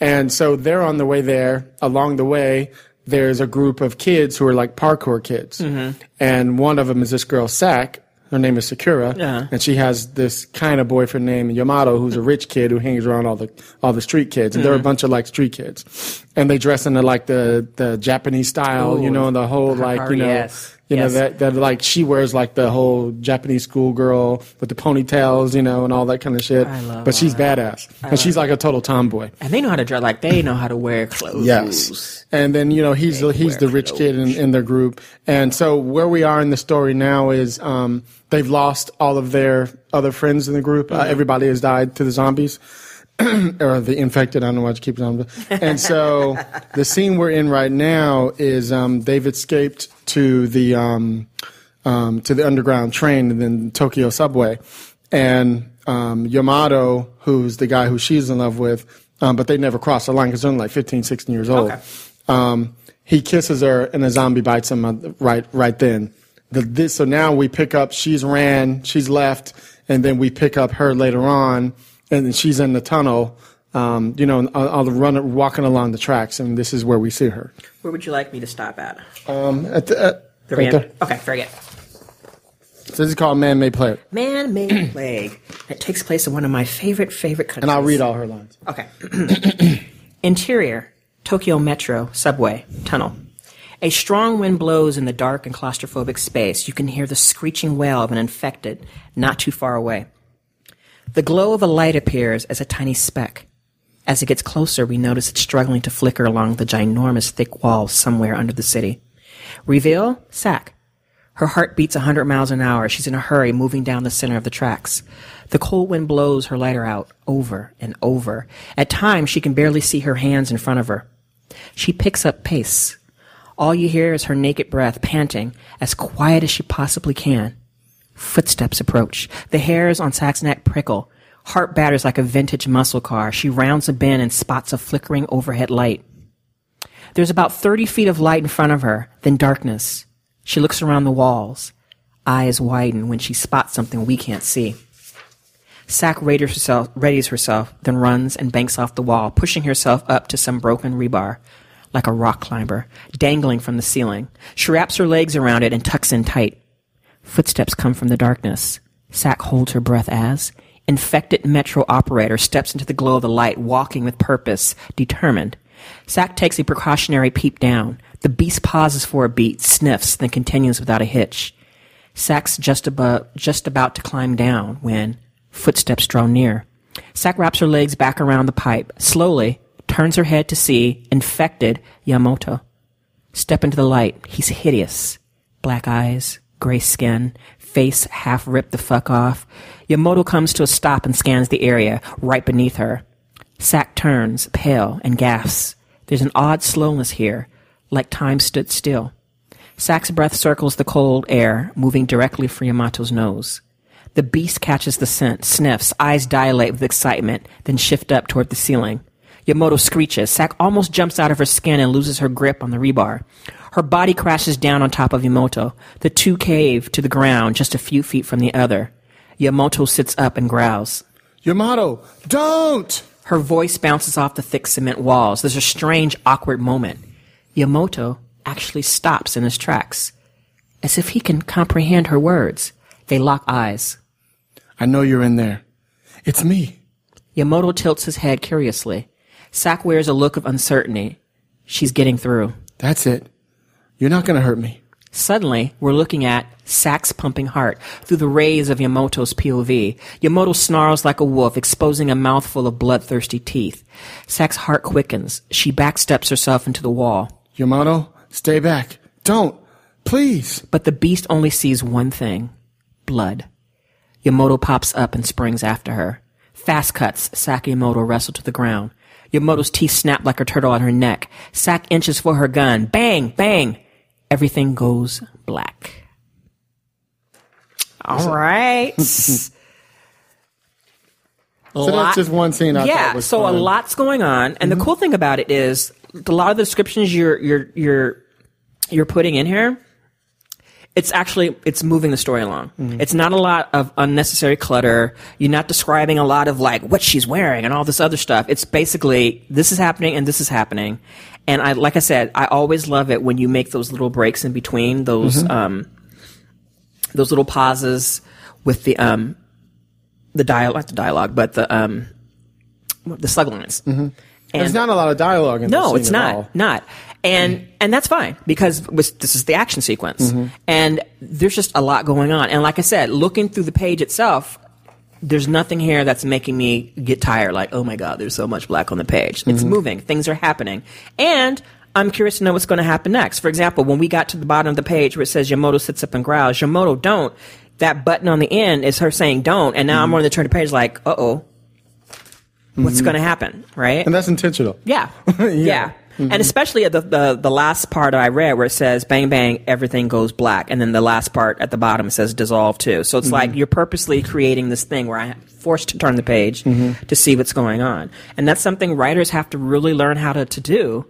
And so they're on the way there. Along the way, there's a group of kids who are like parkour kids. And one of them is this girl, Sak. Her name is Sakura. And she has this kind of boyfriend named Yamato, who's a rich kid who hangs around all the street kids. And they're a bunch of like street kids. And they dress in like the Japanese style, you know, and the whole like, you know. You know, that like she wears like the whole Japanese schoolgirl with the ponytails, you know, and all that kind of shit. I love but she's badass. And she's like a total tomboy. And they know how to dress. Like they know how to wear clothes. And then, you know, he's the rich kid in their group. And so where we are in the story now is they've lost all of their other friends in the group. Everybody has died to the zombies. Or the infected, I don't know why you keep it on. And so the scene we're in right now is they've escaped to the underground train and then Tokyo subway. And Yamato, who's the guy who she's in love with, but they never cross the line because they're only like 15, 16 years old. Okay. He kisses her and a zombie bites him right then. So now we pick up, she's ran, she's left, and then we pick up her later on. And she's in the tunnel, you know, walking along the tracks, and this is where we see her. Where would you like me to stop at? The right there. Okay, very good. So this is called Man Made Plague. Man Made Plague. It takes place in one of my favorite countries. And I'll read all her lines. Okay. Interior, Tokyo Metro, subway, tunnel. A strong wind blows in the dark and claustrophobic space. You can hear the screeching wail of an infected, not too far away. The glow of a light appears as a tiny speck. As it gets closer, we notice it struggling to flicker along the ginormous thick wall somewhere under the city. Reveal? Sack. Her heart beats 100 miles an hour. She's in a hurry, moving down the center of the tracks. The cold wind blows her lighter out, over and over. At times, she can barely see her hands in front of her. She picks up pace. All you hear is her naked breath, panting, as quiet as she possibly can. Footsteps approach. The hairs on Sack's neck prickle. Heart batters like a vintage muscle car. She rounds a bend and spots a flickering overhead light. There's about 30 feet of light in front of her, then darkness. She looks around the walls. Eyes widen when she spots something we can't see. Sack readies herself, then runs and banks off the wall, pushing herself up to some broken rebar. Like a rock climber, dangling from the ceiling. She wraps her legs around it and tucks in tight. Footsteps come from the darkness. Sack holds her breath as infected metro operator steps into the glow of the light, walking with purpose, determined. Sack takes a precautionary peep down. The beast pauses for a beat, sniffs, then continues without a hitch. Sack's just about to climb down when footsteps draw near. Sack wraps her legs back around the pipe, slowly turns her head to see infected Yamato. Step into the light. He's hideous. Black eyes, gray skin, face half ripped the fuck off. Yamato comes to a stop and scans the area right beneath her. Sack turns, pale, and gasps. There's an odd slowness here, like time stood still. Sack's breath circles the cold air, moving directly for Yamato's nose. The beast catches the scent, sniffs, eyes dilate with excitement, then shift up toward the ceiling. Yamato screeches. Sack almost jumps out of her skin and loses her grip on the rebar. Her body crashes down on top of Yamato. The two cave to the ground just a few feet from the other. Yamato sits up and growls. Yamato, don't! Her voice bounces off the thick cement walls. There's a strange, awkward moment. Yamato actually stops in his tracks, as if he can comprehend her words. They lock eyes. I know you're in there. It's me. Yamato tilts his head curiously. Sack wears a look of uncertainty. She's getting through. That's it. You're not going to hurt me. Suddenly, we're looking at Sack's pumping heart through the rays of Yamato's POV. Yamato snarls like a wolf, exposing a mouthful of bloodthirsty teeth. Sack's heart quickens. She backsteps herself into the wall. Yamato, stay back. Don't. Please. But the beast only sees one thing. Blood. Yamato pops up and springs after her. Fast cuts. Sack and Yamato wrestle to the ground. Yamato's teeth snap like a turtle on her neck. Sack inches for her gun. Bang! Bang! Everything goes black. All right. So that's just one scene. I thought was fun. A lot's going on, and the cool thing about it is a lot of the descriptions you're putting in here. It's moving the story along. Mm-hmm. It's not a lot of unnecessary clutter. You're not describing a lot of like what she's wearing and all this other stuff. It's basically this is happening and this is happening. And I always love it when you make those little breaks in between those little pauses with the slug lines. Mm-hmm. And there's not a lot of dialogue in this scene. No, it's not. And that's fine because this is the action sequence. Mm-hmm. And there's just a lot going on. And like I said, looking through the page itself, there's nothing here that's making me get tired. Like, oh my God, there's so much black on the page. It's moving. Things are happening. And I'm curious to know what's going to happen next. For example, when we got to the bottom of the page where it says Yamato sits up and growls, Yamato, don't. That button on the end is her saying don't. And now I'm on the turn of the page like, uh-oh. What's going to happen, right? And that's intentional. Yeah. Yeah. Mm-hmm. And especially at the last part I read where it says, bang, bang, everything goes black. And then the last part at the bottom says dissolve too. So it's like you're purposely creating this thing where I'm forced to turn the page to see what's going on. And that's something writers have to really learn how to do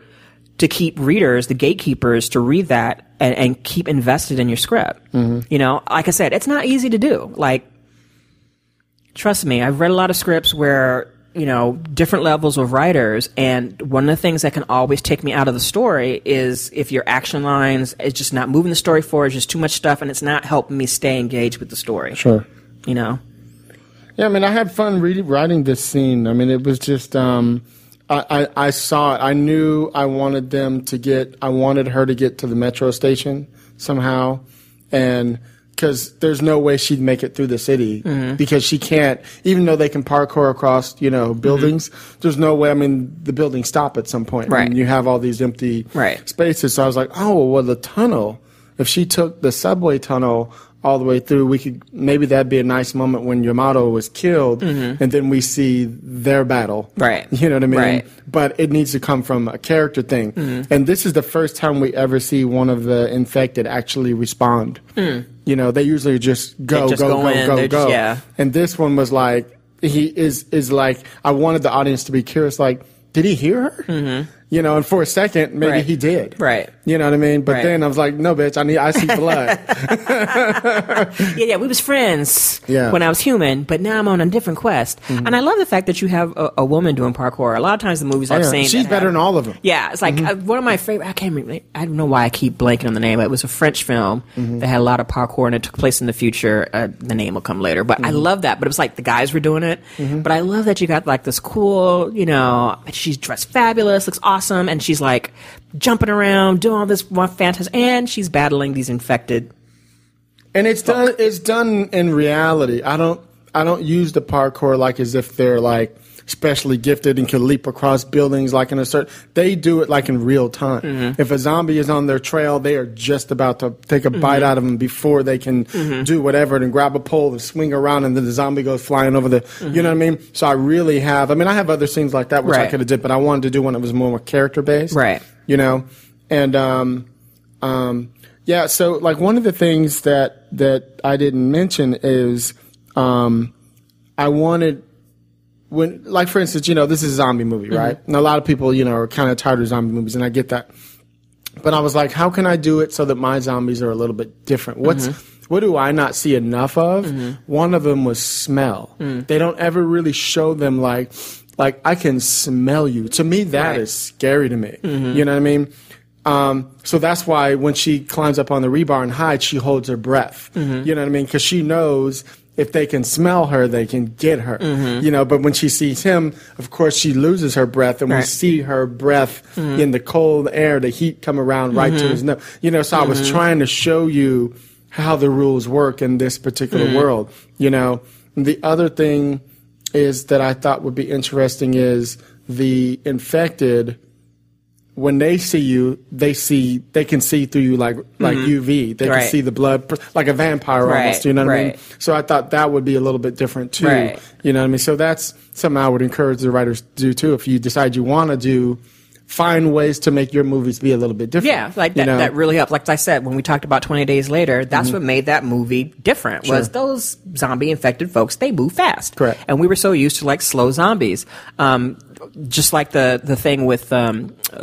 to keep readers, the gatekeepers, to read that and keep invested in your script. Mm-hmm. You know, like I said, it's not easy to do. Like, trust me, I've read a lot of scripts where different levels of writers, and one of the things that can always take me out of the story is if your action lines is just not moving the story forward, it's just too much stuff, and it's not helping me stay engaged with the story. Sure. Yeah, I mean, I had fun writing this scene. I mean, it was just I saw it. I knew I wanted them to get, I wanted her to get to the metro station somehow. And because there's no way she'd make it through the city because she can't, even though they can parkour across, you know, buildings, there's no way. I mean, the buildings stop at some point. Right. And you have all these empty spaces. So I was like, oh, well, the tunnel, if she took the subway tunnel all the way through, we could, maybe that'd be a nice moment when Yamato was killed and then we see their battle. Right. You know what I mean? Right. But it needs to come from a character thing. And this is the first time we ever see one of the infected actually respond. You know, they usually just go. Yeah. And this one was like, he is like, I wanted the audience to be curious, like, did he hear her? You know, and for a second, maybe he did. You know what I mean? But then I was like, no, bitch, I see blood. We was friends when I was human, but now I'm on a different quest. And I love the fact that you have a woman doing parkour. A lot of times the movies I've seen. She's better than all of them. Yeah. It's like one of my favorite, I can't remember, I don't know why I keep blanking on the name. It was a French film that had a lot of parkour and it took place in the future. The name will come later. But I love that. But it was like the guys were doing it. But I love that you got like this cool, you know, she's dressed fabulous, looks awesome, and she's like jumping around, doing all this fantastic, and she's battling these infected. And it's folk. It's done in reality. I don't use the parkour like as if they're like specially gifted and can leap across buildings like in a certain. They do it like in real time. If a zombie is on their trail, they are just about to take a bite out of them before they can do whatever and grab a pole and swing around, and then the zombie goes flying over the. You know what I mean? So I really have. I mean, I have other scenes like that which I could have did, but I wanted to do one that was more character based. You know, and yeah. So like one of the things that I didn't mention is I wanted. When, like, for instance, you know, this is a zombie movie, right? And a lot of people, you know, are kind of tired of zombie movies, and I get that. But I was like, how can I do it so that my zombies are a little bit different? What do I not see enough of? One of them was smell. They don't ever really show them, like I can smell you. To me, that is scary to me. You know what I mean? So that's why when she climbs up on the rebar and hides, she holds her breath. You know what I mean? Because she knows if they can smell her, they can get her. You know, but when she sees him, of course, she loses her breath, and we see her breath in the cold air, the heat come around right to his nose. You know, so I was trying to show you how the rules work in this particular world. You know, and the other thing is that I thought would be interesting is the infected. When they see you, they can see through you like UV. They can see the blood, like a vampire almost, you know what I mean? So I thought that would be a little bit different too, you know what I mean? So that's something I would encourage the writers to do too. If you decide you want to do, find ways to make your movies be a little bit different. Yeah, like that, that really helped. Like I said, when we talked about 28 Days Later, that's what made that movie different, was those zombie-infected folks, they move fast. And we were so used to like slow zombies. Just like the thing with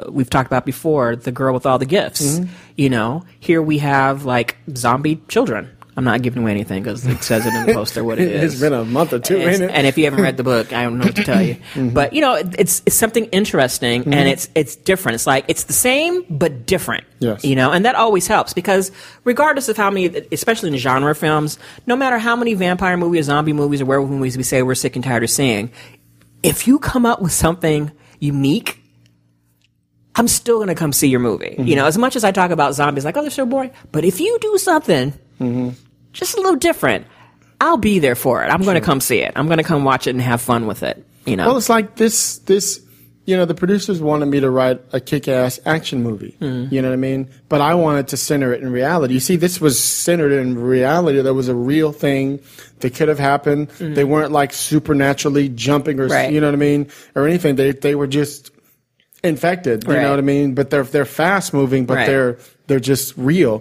we've talked about before, the girl with all the gifts. You know, here we have like zombie children. I'm not giving away anything because it says it in the poster what it is. It's been a month or two, ain't it? And if you haven't read the book, I don't know what to tell you. But you know, it's something interesting and it's different. It's like it's the same but different. Yes. You know, and that always helps because regardless of how many, especially in genre films, no matter how many vampire movies, zombie movies, or werewolf movies we say we're sick and tired of seeing, if you come up with something unique, I'm still going to come see your movie. You know, as much as I talk about zombies, like, oh, they're so boring. But if you do something just a little different, I'll be there for it. I'm going to come see it. I'm going to come watch it and have fun with it. You know, well, it's like this, you know, the producers wanted me to write a kick-ass action movie. You know what I mean? But I wanted to center it in reality. You see, this was centered in reality. There was a real thing that could have happened. They weren't like supernaturally jumping or, you know what I mean, or anything. They were just infected. You know what I mean? But they're fast moving, but they're just real.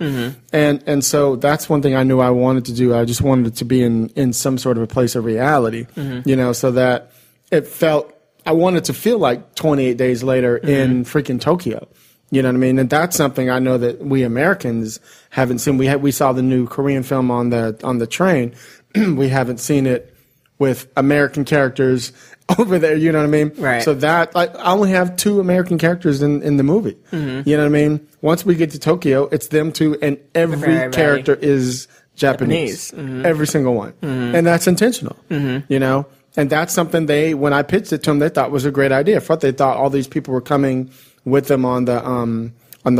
And so that's one thing I knew I wanted to do. I just wanted it to be in some sort of a place of reality. You know, so that it felt. I wanted to feel like 28 Days Later in freaking Tokyo. You know what I mean? And that's something I know that we Americans haven't seen. We saw the new Korean film on the train. We haven't seen it with American characters over there. You know what I mean? Right. So that, like, I only have two American characters in the movie. You know what I mean? Once we get to Tokyo, it's them two, and every character is Japanese. Every single one. And that's intentional. You know? And that's something they, when I pitched it to them, they thought was a great idea. They thought all these people were coming with them on the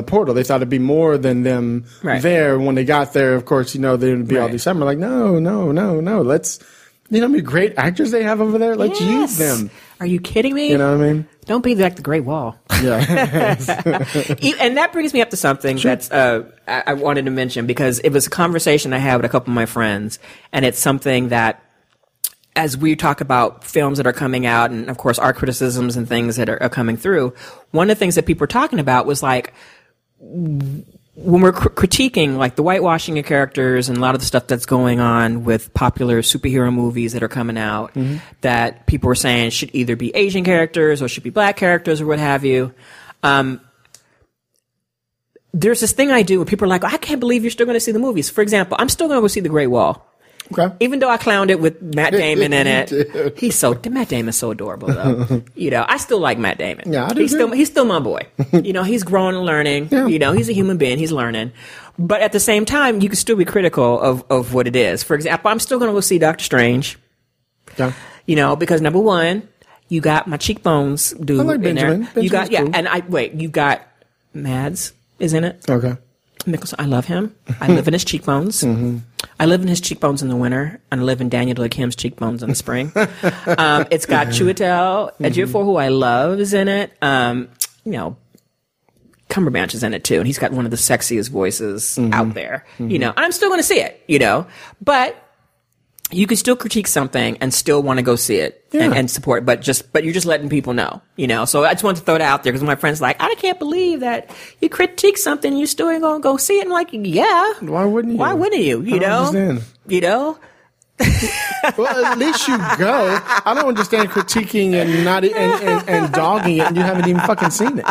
portal. They thought it'd be more than them there. When they got there, of course, you know, they would be all these summer. Like, no. Let's, you know how many great actors they have over there? Let's use them. Are you kidding me? You know what I mean? Don't be like the Great Wall. Yeah. And that brings me up to something that's I wanted to mention, because it was a conversation I had with a couple of my friends, and it's something that, as we talk about films that are coming out and, of course, our criticisms and things that are coming through, one of the things that people were talking about was, like, when we're critiquing, like, the whitewashing of characters and a lot of the stuff that's going on with popular superhero movies that are coming out, that people were saying should either be Asian characters or should be black characters or what have you. There's this thing I do where people are like, oh, I can't believe you're still going to see the movies. For example, I'm still going to go see The Great Wall. Okay. Even though I clowned it with Matt Damon in it, Matt Damon's so adorable though. You know, I still like Matt Damon. Yeah, I do. He's still my boy. You know, he's growing and learning. Yeah. You know, he's a human being. He's learning, but at the same time, you can still be critical of what it is. For example, I'm still going to go see Doctor Strange. Yeah. You know, because number one, you got my cheekbones dude. I like Benjamin. Benjamin's cool. And you got Mads is in it. Okay. Mickelson, I love him. I live in his cheekbones. I live in his cheekbones in the winter, and I live in Daniel Day Kim's cheekbones in the spring. It's got Chiwetel Ejiofor, who I love, is in it. You know, Cumberbatch is in it too, and he's got one of the sexiest voices out there. You know, and I'm still going to see it. You know, but you can still critique something and still want to go see it and support, but you're just letting people know, you know. So I just wanted to throw that out there because my friend's like, I can't believe that you critique something, you still ain't gonna go see it. And like, yeah, why wouldn't you? Why wouldn't you? You know, you know. Well, at least you go. I don't understand critiquing and not and dogging it, and you haven't even fucking seen it.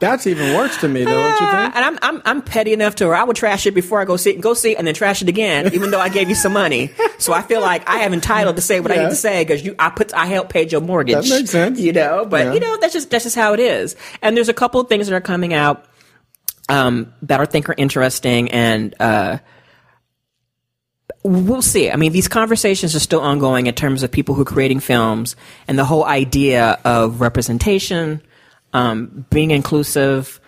That's even worse to me, though, don't you think? And I'm petty enough to where I would trash it before I go see it, and then trash it again, even though I gave you some money. So I feel like I am entitled to say what I need to say because I helped pay your mortgage. That makes sense, you know. But you know, that's just how it is. And there's a couple of things that are coming out that I think are interesting and. We'll see. I mean, these conversations are still ongoing in terms of people who are creating films and the whole idea of representation, being inclusive.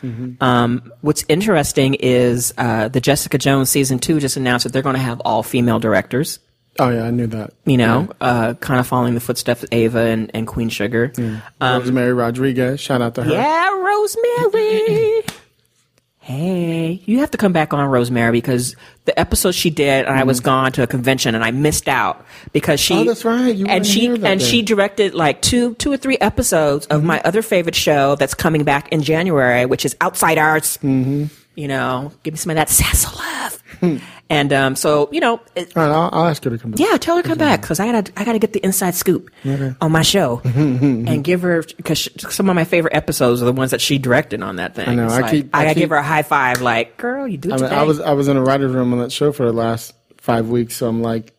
What's interesting is the Jessica Jones season 2 just announced that they're going to have all female directors. Oh, yeah, I knew that. You know, kind of following the footsteps of Ava and Queen Sugar. Yeah. Rosemary Rodriguez, shout out to her. Yeah, Rosemary! Hey, you have to come back on, Rosemary, because the episode she did, and I was gone to a convention, and I missed out because she. Oh, that's right. You and she and day. She directed like two or three episodes of my other favorite show that's coming back in January, which is Outside Arts. You know, give me some of that sassy love. And so, you know. All right, I'll ask her to come back. Yeah, tell her to come back because I gotta get the inside scoop on my show and give her, because some of my favorite episodes are the ones that she directed on that thing. I know. I gotta give her a high five, like, girl, you do today. I was in a writer's room on that show for the last 5 weeks, so I'm like,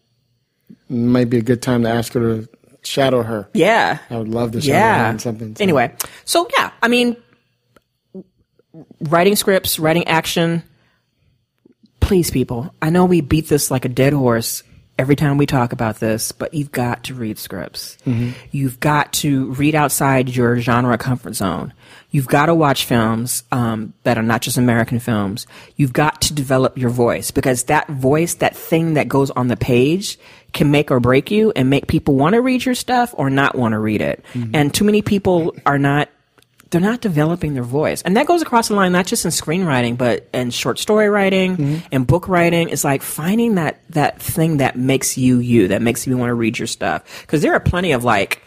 might be a good time to ask her to shadow her. Yeah. I would love to shadow her on something. So. Anyway, so yeah, I mean, writing scripts, writing action. Please, people, I know we beat this like a dead horse every time we talk about this, but you've got to read scripts. You've got to read outside your genre comfort zone. You've got to watch films that are not just American films. You've got to develop your voice, because that voice, that thing that goes on the page, can make or break you and make people want to read your stuff or not want to read it. And too many people are not. They're not developing their voice. And that goes across the line, not just in screenwriting, but in short story writing and book writing. It's like finding that thing that makes you, that makes you want to read your stuff. Because there are plenty of like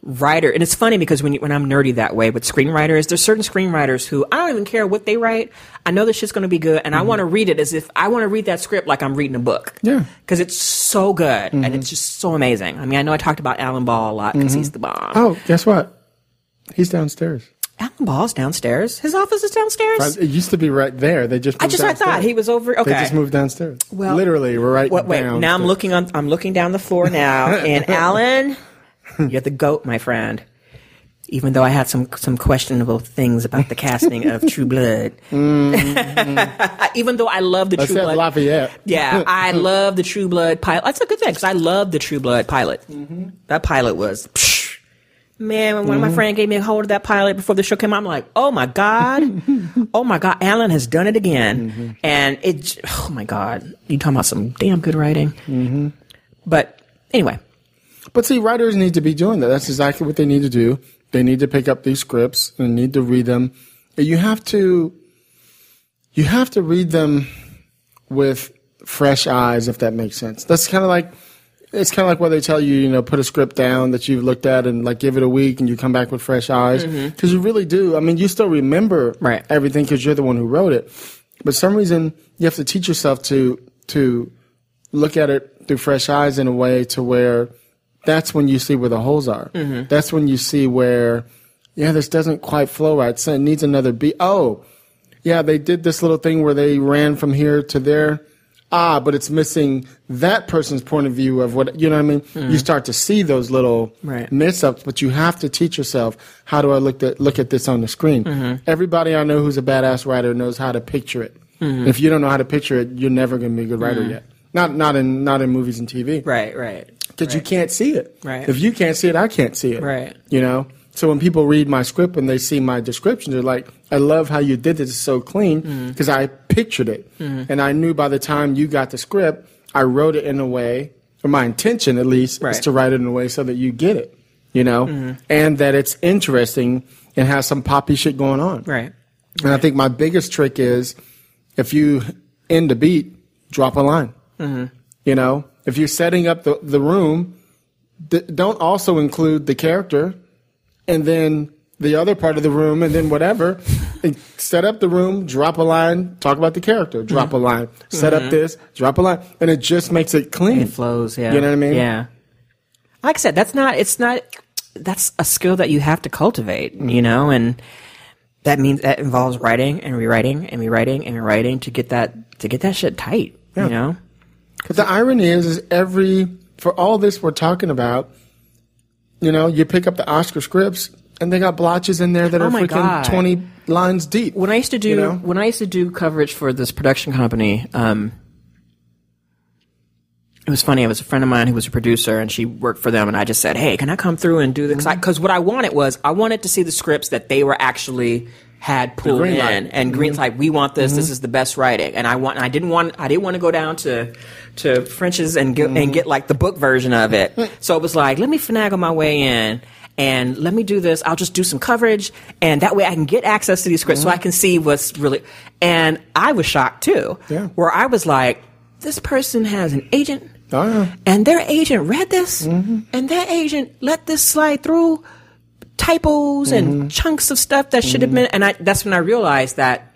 writer, and it's funny because when I'm nerdy that way, but screenwriters, there's certain screenwriters who I don't even care what they write. I know this shit's going to be good, and I want to read it as if I want to read that script like I'm reading a book. Yeah. Because it's so good, and it's just so amazing. I mean, I know I talked about Alan Ball a lot because he's the bomb. Oh, guess what? He's downstairs. Alan Ball's downstairs. His office is downstairs. It used to be right there. They just. I thought he was over. Okay. They just moved downstairs. Well, literally, we're right. Wait. Downstairs. Now I'm looking on. I'm looking down the floor now, and Alan, you're the goat, my friend. even though I had some questionable things about the casting of True Blood. Even though I love the True Blood. Lafayette. Yeah, I love the True Blood pilot. That's a good thing, because I love the True Blood pilot. Mm-hmm. That pilot was... Man, when one of my friends gave me a hold of that pilot before the show came out, I'm like, oh my God. Oh my God, Alan has done it again. Mm-hmm. And it, oh my God, you're talking about some damn good writing. Mm-hmm. But anyway. But see, writers need to be doing that. That's exactly what they need to do. They need to pick up these scripts and need to read them. You have to read them with fresh eyes, if that makes sense. That's kind of like... It's kind of like where they tell you, you know, put a script down that you've looked at and, like, give it a week and you come back with fresh eyes. Because you really do. I mean, you still remember everything because you're the one who wrote it. But for some reason, you have to teach yourself to look at it through fresh eyes in a way to where that's when you see where the holes are. Mm-hmm. That's when you see where, yeah, this doesn't quite flow right. So it needs another beat. Oh, yeah, they did this little thing where they ran from here to there. Ah, but it's missing that person's point of view of what, you know what I mean? You start to see those little mess-ups, but you have to teach yourself, how do I look at this on the screen? Mm-hmm. Everybody I know who's a badass writer knows how to picture it. Mm-hmm. If you don't know how to picture it, you're never going to be a good writer yet. Not in movies and TV. Right. Because you can't see it. Right. If you can't see it, I can't see it. Right. You know? So when people read my script and they see my description, they're like, I love how you did this so clean because I pictured it. Mm-hmm. And I knew by the time you got the script, I wrote it in a way, or my intention at least, is to write it in a way so that you get it, you know, and that it's interesting and has some poppy shit going on. Right. And I think my biggest trick is if you end the beat, drop a line. Mm-hmm. You know, if you're setting up the room, don't also include the character. And then the other part of the room, and then whatever. And set up the room, drop a line, talk about the character, drop a line. Set up this, drop a line. And it just makes it clean. It flows, yeah. You know what I mean? Yeah. Like I said, that's a skill that you have to cultivate, you know? And that means that involves writing and rewriting and rewriting and rewriting to get that shit tight, you know? But the irony is for all this we're talking about, you know, you pick up the Oscar scripts and they got blotches in there that are freaking 20 lines deep. When I used to do coverage for this production company, it was funny. It was a friend of mine who was a producer and she worked for them, and I just said, "Hey, can I come through and do this?" Because what I wanted was to see the scripts that they were actually had pulled in and green light. We want this. This is the best writing, and I didn't want to go down to French's and get like the book version of it. So it was like, let me finagle my way in and let me do this. I'll just do some coverage, and that way I can get access to these scripts so I can see what's really. And I was shocked too, where I was like, this person has an agent, and their agent read this, and their agent let this slide through. Typos and chunks of stuff that should have been, and that's when I realized that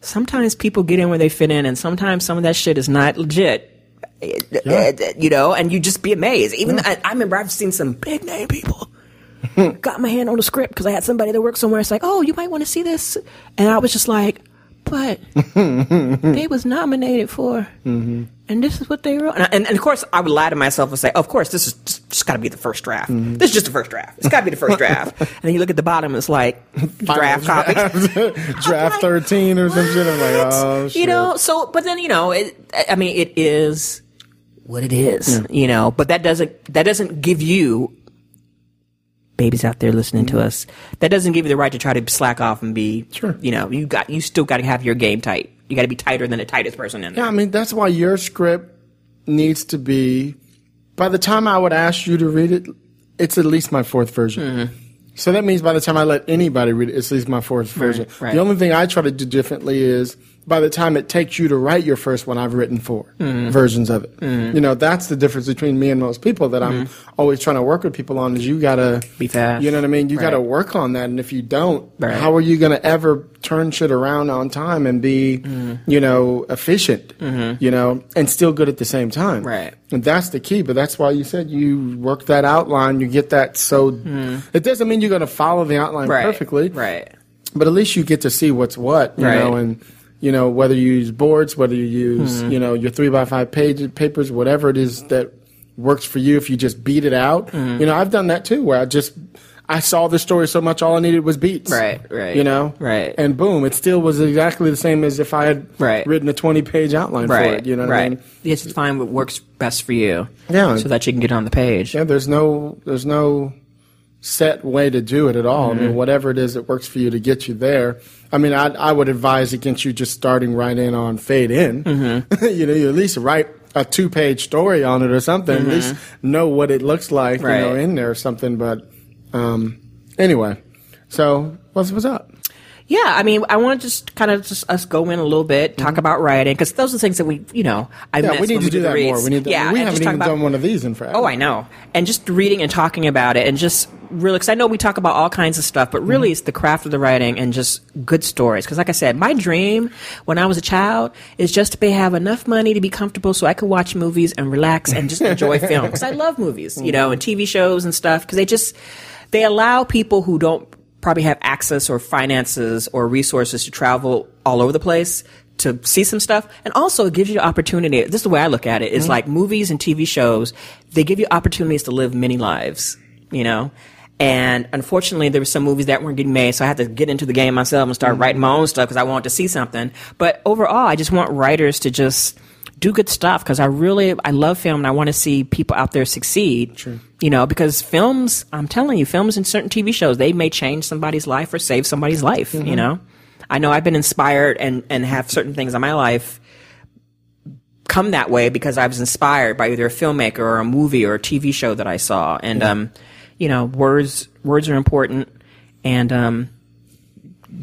sometimes people get in where they fit in, and sometimes some of that shit is not legit, you know, and you just be amazed. Even I remember I've seen some big name people got my hand on the script because I had somebody that worked somewhere. It's like, oh, you might want to see this, and I was just like, but they was nominated for, and this is what they wrote. And of course, I would lie to myself and say, oh, of course, this is just got to be the first draft. This is just the first draft. It's got to be the first draft. And then you look at the bottom, it's like draft copy. Draft like, 13 or some shit. I'm like, oh, shit. You know, so, but then, you know, it is what it is, you know, but that doesn't give you, babies out there listening to us, that doesn't give you the right to try to slack off and be, you know, you still got to have your game tight. You got to be tighter than the tightest person in there. Yeah, I mean, that's why your script needs to be, by the time I would ask you to read it, it's at least my fourth version. So that means by the time I let anybody read it, it's at least my fourth version. Right. The only thing I try to do differently is by the time it takes you to write your first one, I've written four versions of it. You know, that's the difference between me and most people that I'm always trying to work with people on is you got to be fast. You know what I mean? You got to work on that. And if you don't, how are you going to ever turn shit around on time and be, you know, efficient, you know, and still good at the same time? Right. And that's the key. But that's why you said you work that outline. You get that. So it doesn't mean you're going to follow the outline perfectly. Right. But at least you get to see what's what, you know, and you know, whether you use boards, whether you use, you know, your 3x5 page papers, whatever it is that works for you if you just beat it out. Mm-hmm. You know, I've done that too, where I saw the story so much, all I needed was beats. Right. You know? Right. And boom, it still was exactly the same as if I had written a 20-page outline for it. You know what I mean? You have to find what works best for you. Yeah. So that you can get on the page. Yeah, there's no set way to do it at all. Mm-hmm. I mean, whatever it is that works for you to get you there. I mean, I would advise against you just starting right in on fade in. Mm-hmm. You know, you at least write a 2-page story on it or something. Mm-hmm. At least know what it looks like, you know, in there or something. But... anyway, so what's up? Yeah, I mean, I want to just kind of just us go in a little bit, talk about writing, because those are things that we, you know, we need to do that more. We need to, we haven't even done one of these in fact. Oh, I know. And just reading and talking about it and just really, because I know we talk about all kinds of stuff, but really it's the craft of the writing and just good stories. Because like I said, my dream when I was a child is just to have enough money to be comfortable so I could watch movies and relax and just enjoy film. Because I love movies, you know, and TV shows and stuff, because they allow people who don't probably have access or finances or resources to travel all over the place to see some stuff. And also it gives you opportunity. This is the way I look at it. It's like movies and TV shows, they give you opportunities to live many lives, you know? And unfortunately, there were some movies that weren't getting made, so I had to get into the game myself and start writing my own stuff because I wanted to see something. But overall, I just want writers to just do good stuff because I love film and I want to see people out there succeed. True. You know, because films, I'm telling you, films and certain TV shows, they may change somebody's life or save somebody's life, you know? I know I've been inspired and have certain things in my life come that way because I was inspired by either a filmmaker or a movie or a TV show that I saw. And, you know, words are important, and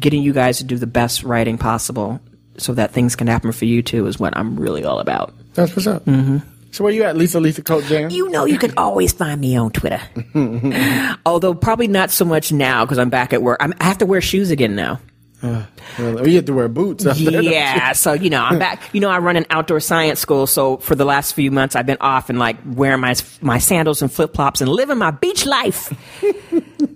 getting you guys to do the best writing possible so that things can happen for you too is what I'm really all about. That's what's up. Mm-hmm. So where you at, Lisa Coach Jam? You know you can always find me on Twitter. Although probably not so much now because I'm back at work. I have to wear shoes again now. Well, you have to wear boots out there, don't you? So, you know, I'm back. You know, I run an outdoor science school, so for the last few months I've been off and, like, wearing my sandals and flip-flops and living my beach life.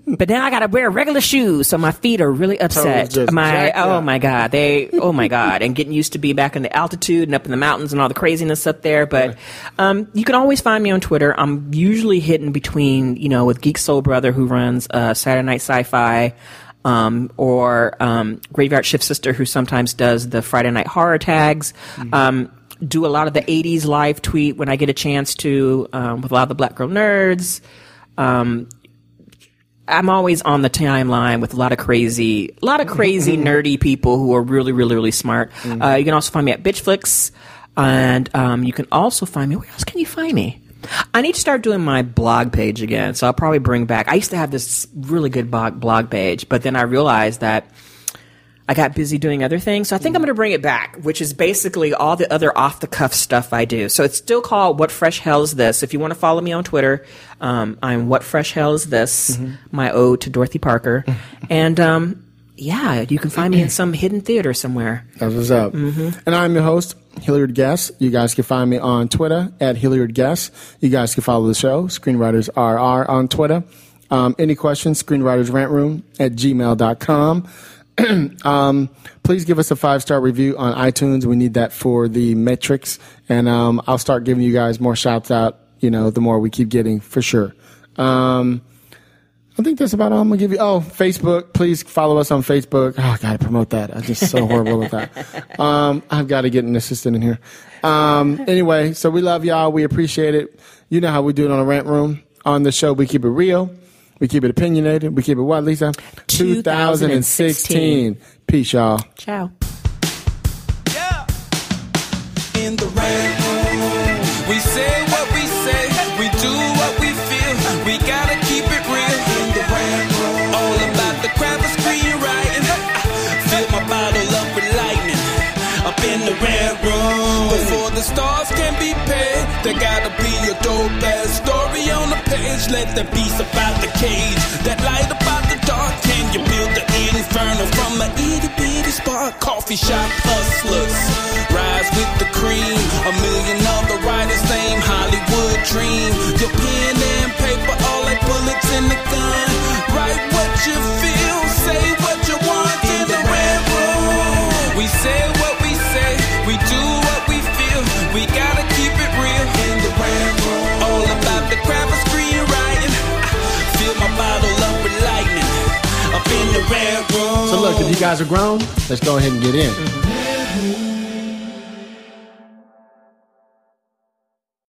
But now I got to wear regular shoes, so my feet are really upset. Oh, my God. And getting used to being back in the altitude and up in the mountains and all the craziness up there. But you can always find me on Twitter. I'm usually hidden between, you know, with Geek Soul Brother, who runs Saturday Night Sci-Fi, or Graveyard Shift Sister, who sometimes does the Friday Night Horror tags. Do a lot of the 80s live tweet when I get a chance to, with a lot of the Black Girl Nerds. I'm always on the timeline with a lot of crazy nerdy people who are really, really, really smart. You can also find me at Bitchflix, and you can also find me. Where else can you find me? I need to start doing my blog page again, so I'll probably bring back. I used to have this really good blog page, but then I realized that I got busy doing other things, so I think I'm going to bring it back, which is basically all the other off-the-cuff stuff I do. So it's still called What Fresh Hell Is This. If you want to follow me on Twitter, I'm What Fresh Hell Is This, my ode to Dorothy Parker. And, yeah, you can find me in some hidden theater somewhere. That's what's up. And I'm your host, Hilliard Guess. You guys can find me on Twitter at Hilliard Guess. You guys can follow the show, Screenwriters RR, on Twitter. Any questions, Screenwriters Rant Room at gmail.com. Please give us a 5-star review on iTunes. We need that for the metrics, and I'll start giving you guys more shouts out, you know, the more we keep getting, for sure. I think that's about all I'm going to give you. Oh, Facebook. Please follow us on Facebook. Oh, I got to promote that. I'm just so horrible at that. I've got to get an assistant in here. Anyway, so we love y'all. We appreciate it. You know how we do it on the Rant Room. On the show, we keep it real. We keep it opinionated. We keep it what, Lisa? 2016. Peace, y'all. Ciao. Yeah. In the Rant Room, we say what we say. We do what we feel. We got to keep it real. In the Rant Room, all about the craft of screenwriting. Fill my bottle up with lightning. Up in the Rant Room. Before the stars can be paid, there got to be a dope-ass story on the page. Let the beast about the cage, that light about the dark. Can you build the inferno from an itty-bitty spark? Coffee shop hustlers rise with the cream. A million other writers' same Hollywood dream. Your pen and paper all like bullets in the gun. Write what you feel, say what you want. In the Rant Room, we say what we say, we do what we feel. We gotta keep it real. In the Rant Room, all look, if you guys are grown, let's go ahead and get in. Mm-hmm.